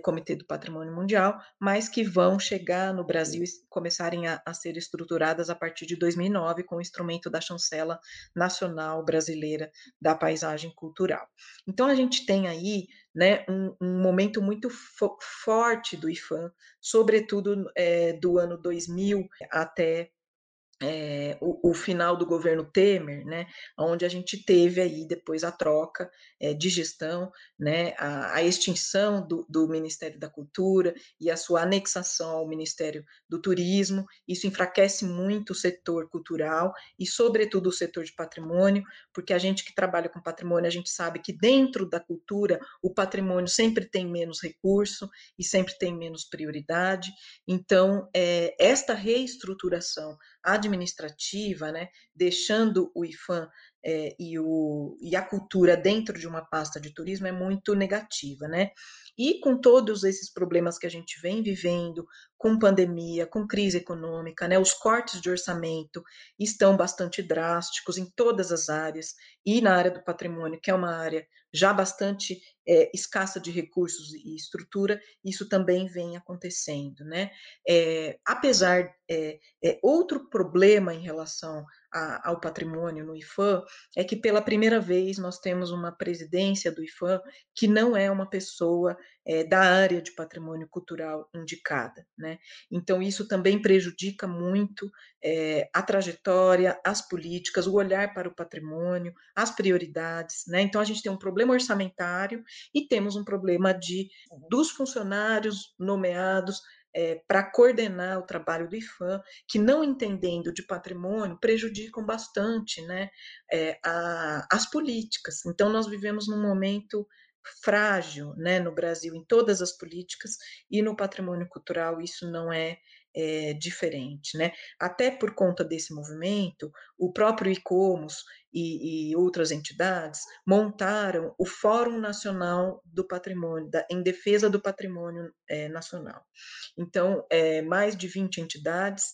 Comitê do Patrimônio Mundial, mas que vão chegar no Brasil e começarem a ser estruturadas a partir de 2009 com o instrumento da Chancela Nacional Brasileira da Paisagem Cultural. Então, a gente tem aí, né, um momento muito forte do IPHAN, sobretudo do ano 2000 até o final do governo Temer, né, onde a gente teve aí depois a troca de gestão, né, a extinção do Ministério da Cultura e a sua anexação ao Ministério do Turismo. Isso enfraquece muito o setor cultural e, sobretudo, o setor de patrimônio, porque a gente que trabalha com patrimônio, a gente sabe que dentro da cultura o patrimônio sempre tem menos recurso e sempre tem menos prioridade. Então, esta reestruturação administrativa, né, deixando o IPHAN e a cultura dentro de uma pasta de turismo é muito negativa, né? E com todos esses problemas que a gente vem vivendo, com pandemia, com crise econômica, né, os cortes de orçamento estão bastante drásticos em todas as áreas, e na área do patrimônio, que é uma área já bastante escassa de recursos e estrutura, isso também vem acontecendo, né? Outro problema em relação ao patrimônio no IPHAN é que, pela primeira vez, nós temos uma presidência do IPHAN que não é uma pessoa da área de patrimônio cultural indicada, né? Então, isso também prejudica muito a trajetória, as políticas, o olhar para o patrimônio, as prioridades, né? Então, a gente tem um problema orçamentário e temos um problema dos funcionários nomeados para coordenar o trabalho do IPHAN, que, não entendendo de patrimônio, prejudicam bastante, né, as políticas. Então, nós vivemos num momento frágil, né, no Brasil, em todas as políticas, e no patrimônio cultural isso não é diferente, né? Até por conta desse movimento, o próprio ICOMOS e outras entidades montaram o Fórum Nacional do Patrimônio, em defesa do patrimônio nacional. Então, mais de 20 entidades,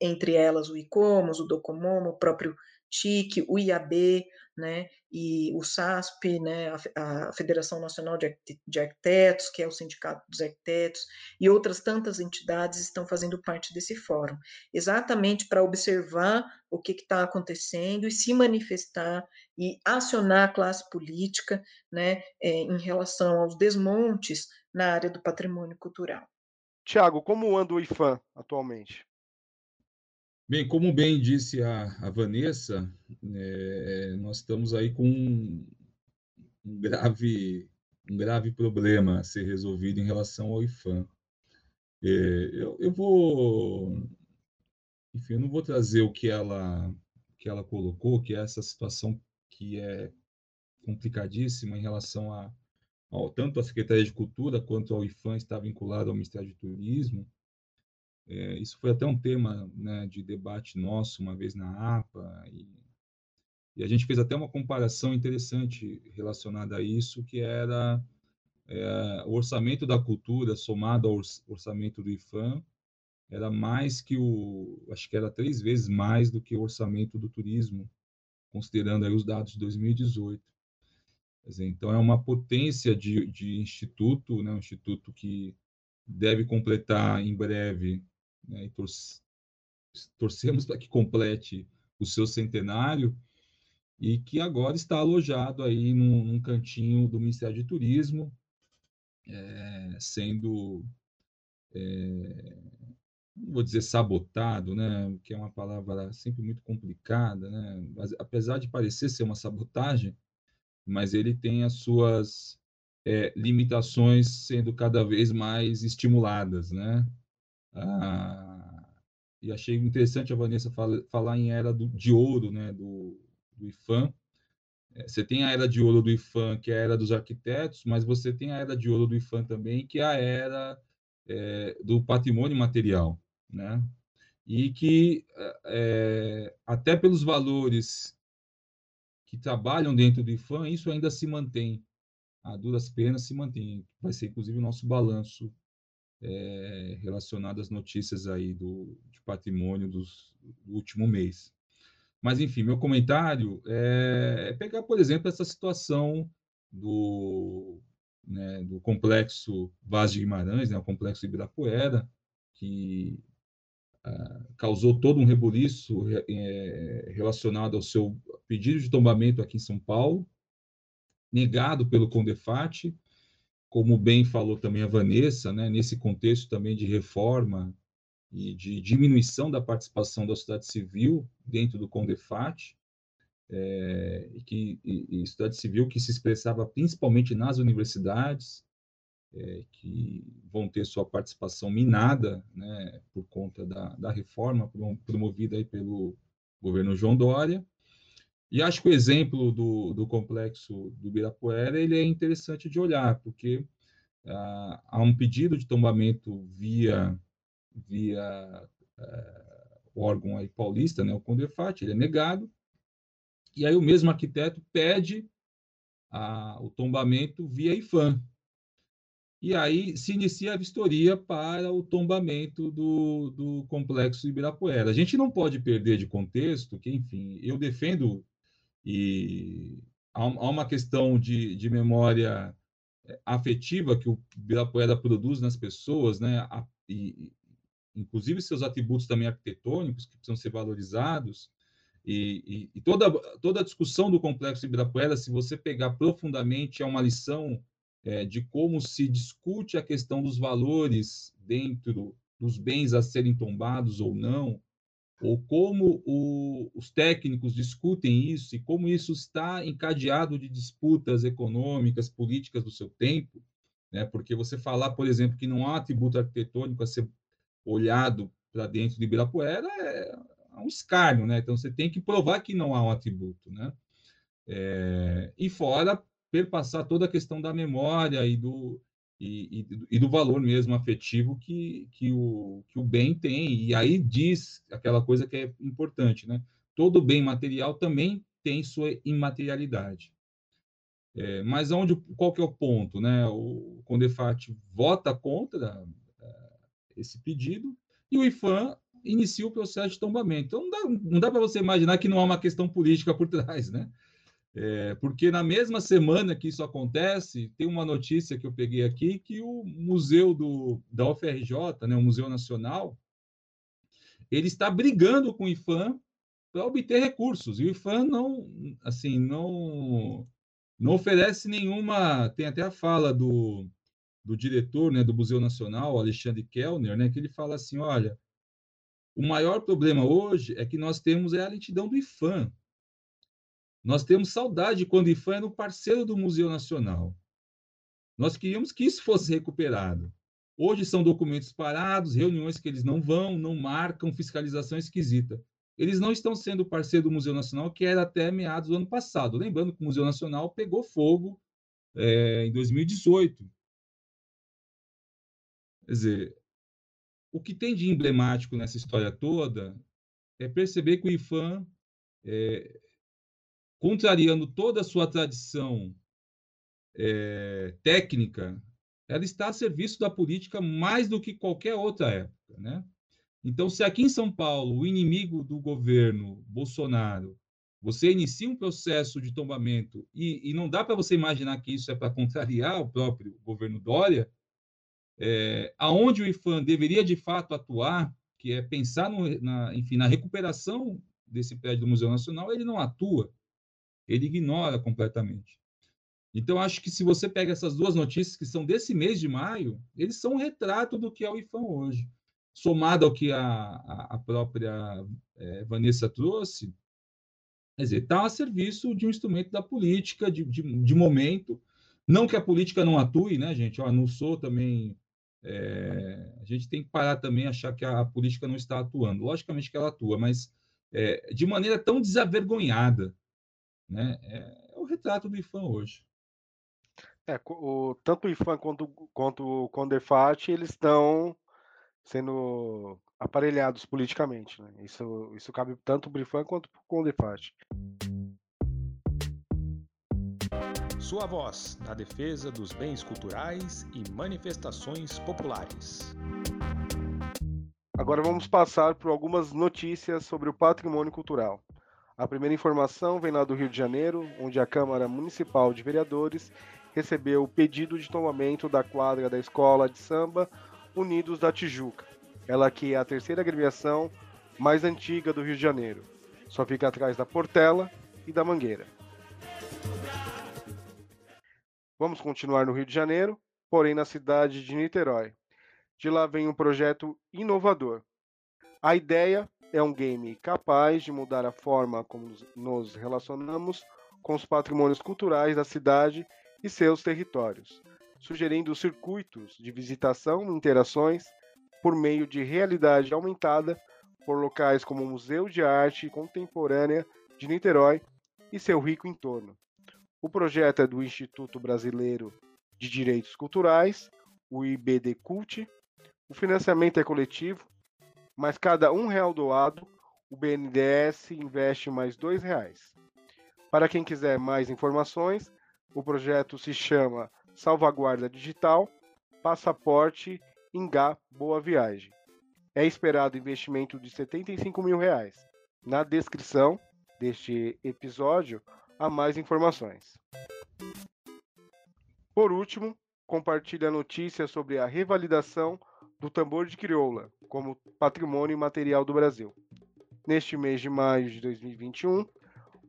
entre elas o ICOMOS, o Docomomo, o próprio TIC, o IAB, né, e o SASP, né, a Federação Nacional de Arquitetos, que é o Sindicato dos Arquitetos, e outras tantas entidades estão fazendo parte desse fórum, exatamente para observar o que está acontecendo e se manifestar e acionar a classe política, né, em relação aos desmontes na área do patrimônio cultural. Thiago, como anda o IPHAN atualmente? Bem, como bem disse a Vanessa, nós estamos aí com um grave problema a ser resolvido em relação ao IPHAN. Eu não vou trazer o que ela colocou, que é essa situação que é complicadíssima em relação tanto à Secretaria de Cultura quanto ao IPHAN está vinculado ao Ministério do Turismo. Isso foi até um tema, né, de debate nosso, uma vez na APA, e a gente fez até uma comparação interessante relacionada a isso, que era o orçamento da cultura somado ao orçamento do IPHAN, era mais que acho que era 3 vezes mais do que o orçamento do turismo, considerando aí os dados de 2018. Quer dizer, então, é uma potência de instituto, né, um instituto que deve completar em breve, né, e torcemos para que complete o seu centenário, e que agora está alojado aí num cantinho do Ministério de Turismo, sendo, não vou dizer sabotado, né, que é uma palavra sempre muito complicada, né, mas, apesar de parecer ser uma sabotagem, mas ele tem as suas limitações sendo cada vez mais estimuladas, né? E achei interessante a Vanessa falar em era de ouro, né, do IPHAN, Você tem a era de ouro do IPHAN, que é a era dos arquitetos, mas você tem a era de ouro do IPHAN também, que é a era do patrimônio material, né? E que, até pelos valores que trabalham dentro do IPHAN, isso ainda se mantém, a duras penas se mantém. Vai ser, inclusive, o nosso balanço relacionado às notícias aí de patrimônio do último mês. Mas, enfim, meu comentário é pegar, por exemplo, essa situação do complexo Vaz de Guimarães, o complexo Ibirapuera, que causou todo um reboliço relacionado ao seu pedido de tombamento aqui em São Paulo, negado pelo CONDEPHAAT, como bem falou também a Vanessa, né, nesse contexto também de reforma e de diminuição da participação da sociedade civil dentro do CONDEPHAAT, e sociedade civil que se expressava principalmente nas universidades, que vão ter sua participação minada, né, por conta da reforma promovida aí pelo governo João Dória. E acho que o exemplo do complexo do Ibirapuera ele é interessante de olhar, porque há um pedido de tombamento via órgão aí paulista, né, o CONDEPHAAT, ele é negado, e aí o mesmo arquiteto pede o tombamento via IPHAN. E aí se inicia a vistoria para o tombamento do complexo Ibirapuera. A gente não pode perder de contexto que, enfim, eu defendo, e há uma questão de memória afetiva que o Ibirapuera produz nas pessoas, né, e inclusive seus atributos também arquitetônicos, que precisam ser valorizados, e toda a discussão do complexo Ibirapuera, se você pegar profundamente, é uma lição de como se discute a questão dos valores dentro dos bens a serem tombados ou não, ou como os técnicos discutem isso, e como isso está encadeado de disputas econômicas, políticas do seu tempo, né? Porque você falar, por exemplo, que não há atributo arquitetônico a ser olhado para dentro de Ibirapuera é um escárnio, né? Então, você tem que provar que não há um atributo, né? E fora perpassar toda a questão da memória e do valor mesmo afetivo que o bem tem. E aí diz aquela coisa que é importante, né? Todo bem material também tem sua imaterialidade. Mas qual que é o ponto, né? O CONDEPHAAT vota contra esse pedido, e o IPHAN inicia o processo de tombamento. Então, não dá para você imaginar que não há uma questão política por trás, né? Porque na mesma semana que isso acontece, tem uma notícia que eu peguei aqui, que o museu da UFRJ, né, o Museu Nacional, ele está brigando com o IPHAN para obter recursos, e o IPHAN não oferece nenhuma. Tem até a fala do diretor, né, do Museu Nacional, Alexandre Kellner, né, que ele fala assim: olha, o maior problema hoje é que nós temos a lentidão do IPHAN. Nós temos saudade quando o IPHAN era um parceiro do Museu Nacional. Nós queríamos que isso fosse recuperado. Hoje são documentos parados, reuniões que eles não vão, não marcam, fiscalização esquisita. Eles não estão sendo parceiro do Museu Nacional, que era até meados do ano passado. Lembrando que o Museu Nacional pegou fogo em 2018. Quer dizer, o que tem de emblemático nessa história toda é perceber que o IPHAN, contrariando toda a sua tradição técnica, ela está a serviço da política mais do que qualquer outra época, né? Então, se aqui em São Paulo, o inimigo do governo Bolsonaro, você inicia um processo de tombamento, e não dá para você imaginar que isso é para contrariar o próprio governo Dória, aonde o IPHAN deveria, de fato, atuar, que é pensar na recuperação desse prédio do Museu Nacional, ele não atua. Ele ignora completamente. Então, acho que se você pega essas duas notícias, que são desse mês de maio, eles são um retrato do que é o IPHAN hoje. Somado ao que a própria Vanessa trouxe, quer dizer, está a serviço de um instrumento da política, de momento. Não que a política não atue, né, gente? Ó, não sou também... a gente tem que parar também de achar que a política não está atuando. Logicamente que ela atua, mas de maneira tão desavergonhada, né? É o retrato do IPHAN hoje. Tanto o IPHAN quanto o CONDEPHAAT, eles estão sendo aparelhados politicamente, né? Isso cabe tanto para o IPHAN quanto para o CONDEPHAAT. Sua voz na defesa dos bens culturais e manifestações populares. Agora vamos passar por algumas notícias sobre o patrimônio cultural. A primeira informação vem lá do Rio de Janeiro, onde a Câmara Municipal de Vereadores recebeu o pedido de tombamento da quadra da Escola de Samba Unidos da Tijuca, ela que é a terceira agremiação mais antiga do Rio de Janeiro. Só fica atrás da Portela e da Mangueira. Vamos continuar no Rio de Janeiro, porém na cidade de Niterói. De lá vem um projeto inovador. A ideia é um game capaz de mudar a forma como nos relacionamos com os patrimônios culturais da cidade e seus territórios, sugerindo circuitos de visitação e interações por meio de realidade aumentada por locais como o Museu de Arte Contemporânea de Niterói e seu rico entorno. O projeto é do Instituto Brasileiro de Direitos Culturais, o IBDCult. O financiamento é coletivo, mas cada R$1 doado, o BNDES investe mais R$2. Para quem quiser mais informações, o projeto se chama Salvaguarda Digital, Passaporte Ingá Boa Viagem. É esperado investimento de R$75 mil. Na descrição deste episódio, há mais informações. Por último, compartilha notícias sobre a revalidação do Tambor de Crioula como Patrimônio Imaterial do Brasil. Neste mês de maio de 2021,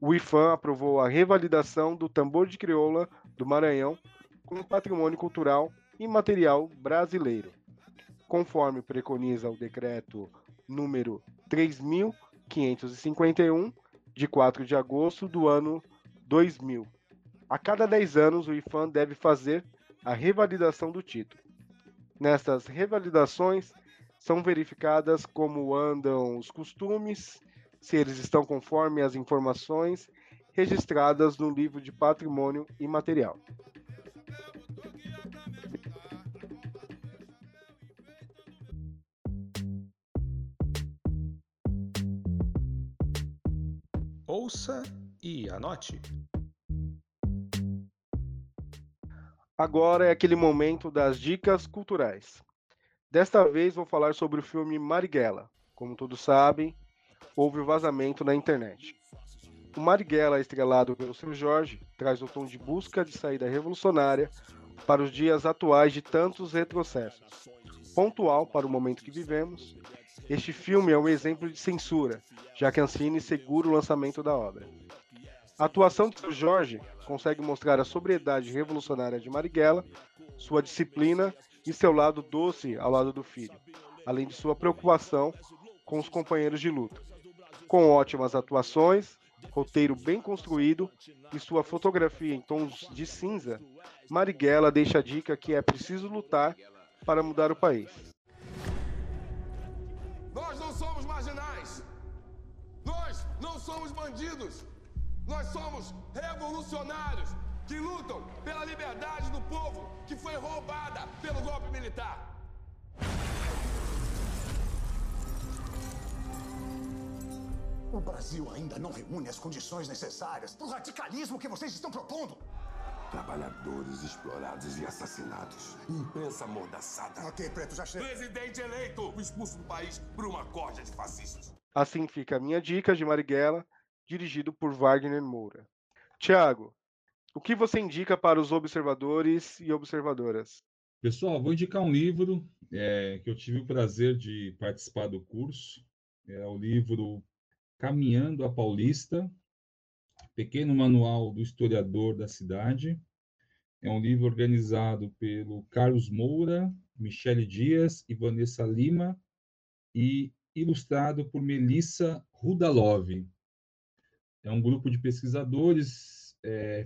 o IPHAN aprovou a revalidação do Tambor de Crioula do Maranhão como Patrimônio Cultural Imaterial Brasileiro, conforme preconiza o decreto número 3.551, de 4 de agosto do ano 2000. A cada 10 anos, o IPHAN deve fazer a revalidação do título. Nessas revalidações, são verificadas como andam os costumes, se eles estão conforme as informações registradas no livro de patrimônio imaterial. Ouça e anote. Agora é aquele momento das dicas culturais. Desta vez vou falar sobre o filme Marighella. Como todos sabem, houve um vazamento na internet. O Marighella, estrelado pelo seu Jorge, traz o tom de busca de saída revolucionária para os dias atuais de tantos retrocessos. Pontual para o momento que vivemos, este filme é um exemplo de censura, já que a Ancine segura o lançamento da obra. A atuação de seu Jorge consegue mostrar a sobriedade revolucionária de Marighella, sua disciplina e seu lado doce ao lado do filho, além de sua preocupação com os companheiros de luta. Com ótimas atuações, roteiro bem construído e sua fotografia em tons de cinza, Marighella deixa a dica que é preciso lutar para mudar o país. Nós não somos marginais, nós não somos bandidos, nós somos revolucionários que lutam pela liberdade do povo que foi roubada pelo golpe militar. O Brasil ainda não reúne as condições necessárias para o radicalismo que vocês estão propondo. Trabalhadores explorados e assassinados. Imprensa amordaçada. Ok, Preto, já chega. Presidente eleito, expulso do país por uma corja de fascistas. Assim fica a minha dica de Marighella, dirigido por Wagner Moura. Thiago, o que você indica para os observadores e observadoras? Pessoal, vou indicar um livro que eu tive o prazer de participar do curso. É o livro Caminhando a Paulista, Pequeno Manual do Historiador da Cidade. É um livro organizado pelo Carlos Moura, Michele Dias e Vanessa Lima e ilustrado por Melissa Rudalov. É um grupo de pesquisadores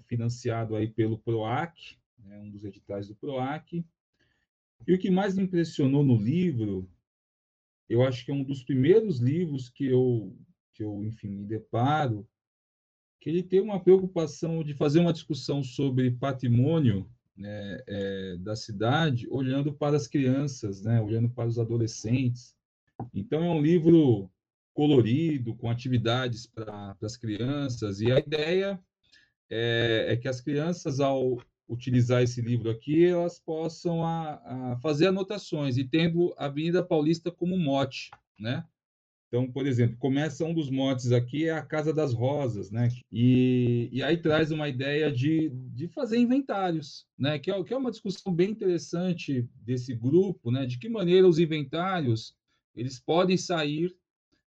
financiado aí pelo PROAC, um dos editais do PROAC. E o que mais me impressionou no livro, eu acho que é um dos primeiros livros que eu me deparo, que ele tem uma preocupação de fazer uma discussão sobre patrimônio, né, da cidade, olhando para as crianças, né, olhando para os adolescentes. Então, é um livro colorido, com atividades para as crianças, e a ideia é que as crianças, ao utilizar esse livro aqui, elas possam fazer anotações, e tendo a Avenida Paulista como mote, né? Então, por exemplo, começa um dos motes aqui, é a Casa das Rosas, né? E aí traz uma ideia de fazer inventários, né? Que é uma discussão bem interessante desse grupo, né? De que maneira os inventários eles podem sair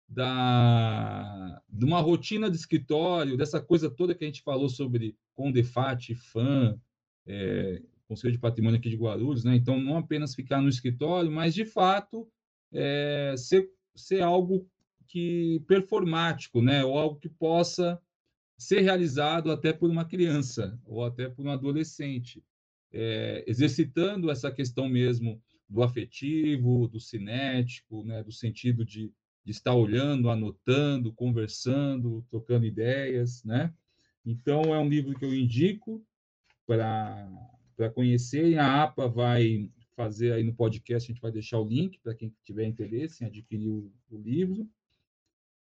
de uma rotina de escritório, dessa coisa toda que a gente falou sobre CONDEPHAAT, IPHAN, Conselho de Patrimônio aqui de Guarulhos, né? Então, não apenas ficar no escritório, mas, de fato, ser algo que performático, né? Ou algo que possa ser realizado até por uma criança ou até por um adolescente, exercitando essa questão mesmo do afetivo, do cinético, né? Do sentido de estar olhando, anotando, conversando, trocando ideias, né? Então, é um livro que eu indico para conhecer. A APA vai fazer aí no podcast, a gente vai deixar o link para quem tiver interesse em adquirir o livro.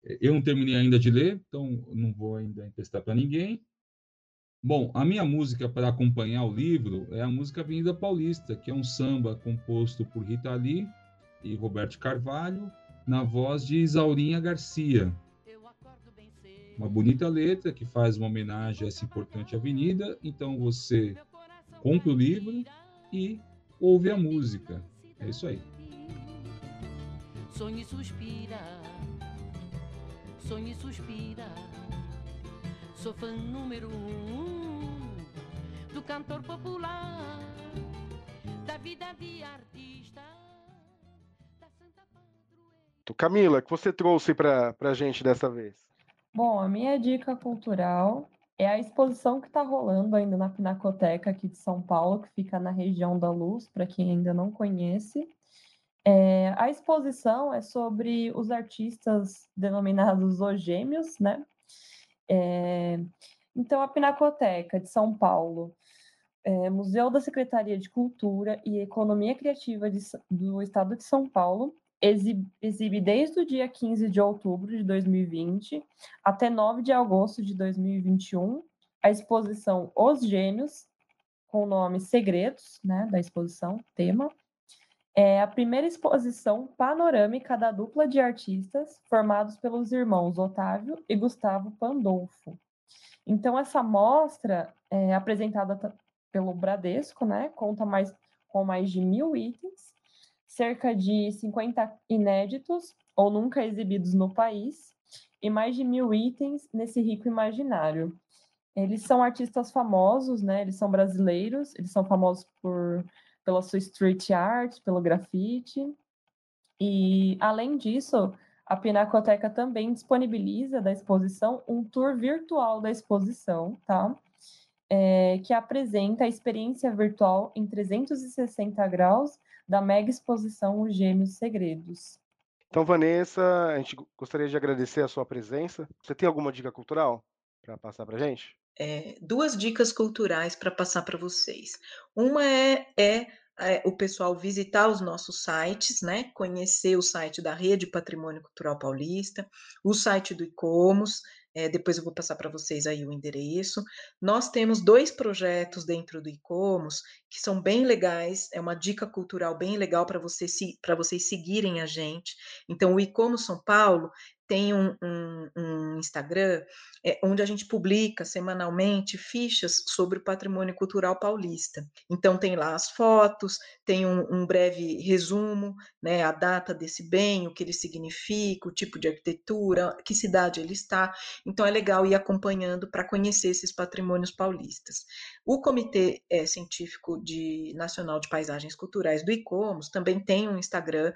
Eu não terminei ainda de ler, então não vou ainda emprestar para ninguém. Bom, a minha música para acompanhar o livro é a música Avenida Paulista, que é um samba composto por Rita Lee e Roberto Carvalho, na voz de Isaurinha Garcia. Uma bonita letra que faz uma homenagem a essa importante avenida. Então você compra o livro e ouve a música. É isso aí. Sonho e suspira, sou fã número 1 do cantor popular, da vida de artista, da Santa Padroeira. Camila, o que você trouxe para a gente dessa vez? Bom, a minha dica cultural é a exposição que está rolando ainda na Pinacoteca aqui de São Paulo, que fica na região da Luz, para quem ainda não conhece. A exposição é sobre os artistas denominados os gêmeos, né? Então, a Pinacoteca de São Paulo, Museu da Secretaria de Cultura e Economia Criativa do Estado de São Paulo, exibe desde o dia 15 de outubro de 2020 até 9 de agosto de 2021 a exposição Os Gêmeos, com o nome Segredos, né, da exposição, tema. É a primeira exposição panorâmica da dupla de artistas formados pelos irmãos Otávio e Gustavo Pandolfo. Então, essa mostra, apresentada pelo Bradesco, né, conta com mais de 1.000 itens, cerca de 50 inéditos ou nunca exibidos no país, e mais de 1.000 itens nesse rico imaginário. Eles são artistas famosos, né? Eles são brasileiros, eles são famosos pela sua street art, pelo grafite, e, além disso, a Pinacoteca também disponibiliza da exposição um tour virtual da exposição, tá? Que apresenta a experiência virtual em 360 graus da mega exposição Os Gêmeos Segredos. Então, Vanessa, a gente gostaria de agradecer a sua presença. Você tem alguma dica cultural para passar para a gente? 2 dicas culturais para passar para vocês. Uma é o pessoal visitar os nossos sites, né? Conhecer o site da Rede Patrimônio Cultural Paulista, o site do ICOMOS. Depois eu vou passar para vocês aí o endereço. Nós temos 2 projetos dentro do ICOMOS que são bem legais, é uma dica cultural bem legal para vocês seguirem a gente. Então, o ICOMOS São Paulo tem um Instagram onde a gente publica semanalmente fichas sobre o patrimônio cultural paulista. Então, tem lá as fotos, tem um breve resumo, né, a data desse bem, o que ele significa, o tipo de arquitetura, que cidade ele está. Então, é legal ir acompanhando para conhecer esses patrimônios paulistas. O Comitê Científico Nacional de Paisagens Culturais do ICOMOS também tem um Instagram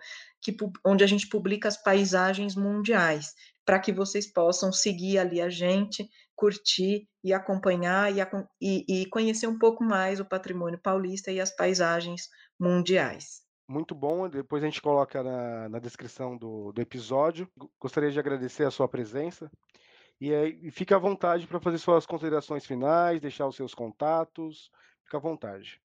onde a gente publica as paisagens mundiais, para que vocês possam seguir ali a gente, curtir e acompanhar e conhecer um pouco mais o patrimônio paulista e as paisagens mundiais. Muito bom, depois a gente coloca na descrição do episódio. Gostaria de agradecer a sua presença. E fique à vontade para fazer suas considerações finais, deixar os seus contatos, fique à vontade.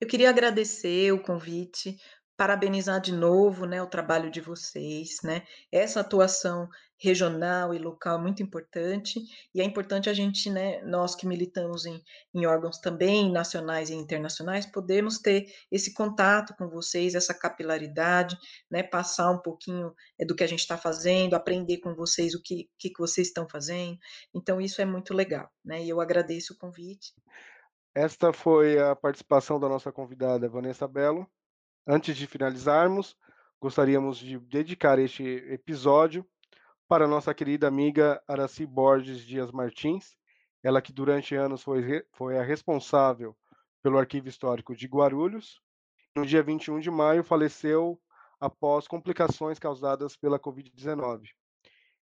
Eu queria agradecer o convite, parabenizar de novo, né, o trabalho de vocês, né? Essa atuação regional e local é muito importante, e é importante a gente, né, nós que militamos em órgãos também nacionais e internacionais, podemos ter esse contato com vocês, essa capilaridade, né, passar um pouquinho do que a gente está fazendo, aprender com vocês o que vocês estão fazendo. Então isso é muito legal, né, e eu agradeço o convite. Esta foi a participação da nossa convidada Vanessa Belo. Antes de finalizarmos, gostaríamos de dedicar este episódio para nossa querida amiga Aracy Borges Dias Martins, ela que durante anos foi a responsável pelo Arquivo Histórico de Guarulhos. No dia 21 de maio, faleceu após complicações causadas pela Covid-19.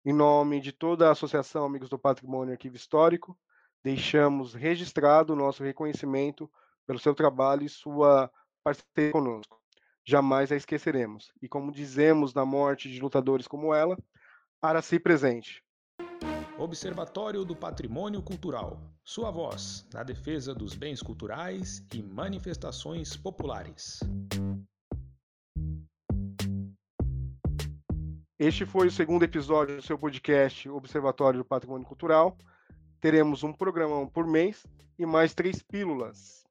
Em nome de toda a Associação Amigos do Patrimônio Arquivo Histórico, deixamos registrado o nosso reconhecimento pelo seu trabalho e sua parceria conosco. Jamais a esqueceremos. E como dizemos na morte de lutadores como ela, Aracy presente. Observatório do Patrimônio Cultural. Sua voz na defesa dos bens culturais e manifestações populares. Este foi o segundo episódio do seu podcast Observatório do Patrimônio Cultural. Teremos um programão por mês e mais 3 pílulas.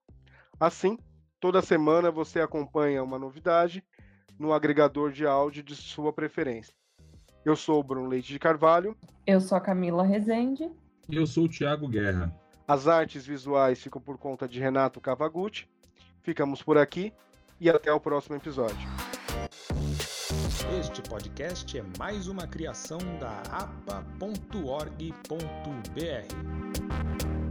Assim, toda semana você acompanha uma novidade no agregador de áudio de sua preferência. Eu sou o Bruno Leite de Carvalho. Eu sou a Camila Rezende. E eu sou o Thiago Guerra. As artes visuais ficam por conta de Renato Cavagutti. Ficamos por aqui e até o próximo episódio. Este podcast é mais uma criação da APA.org.br.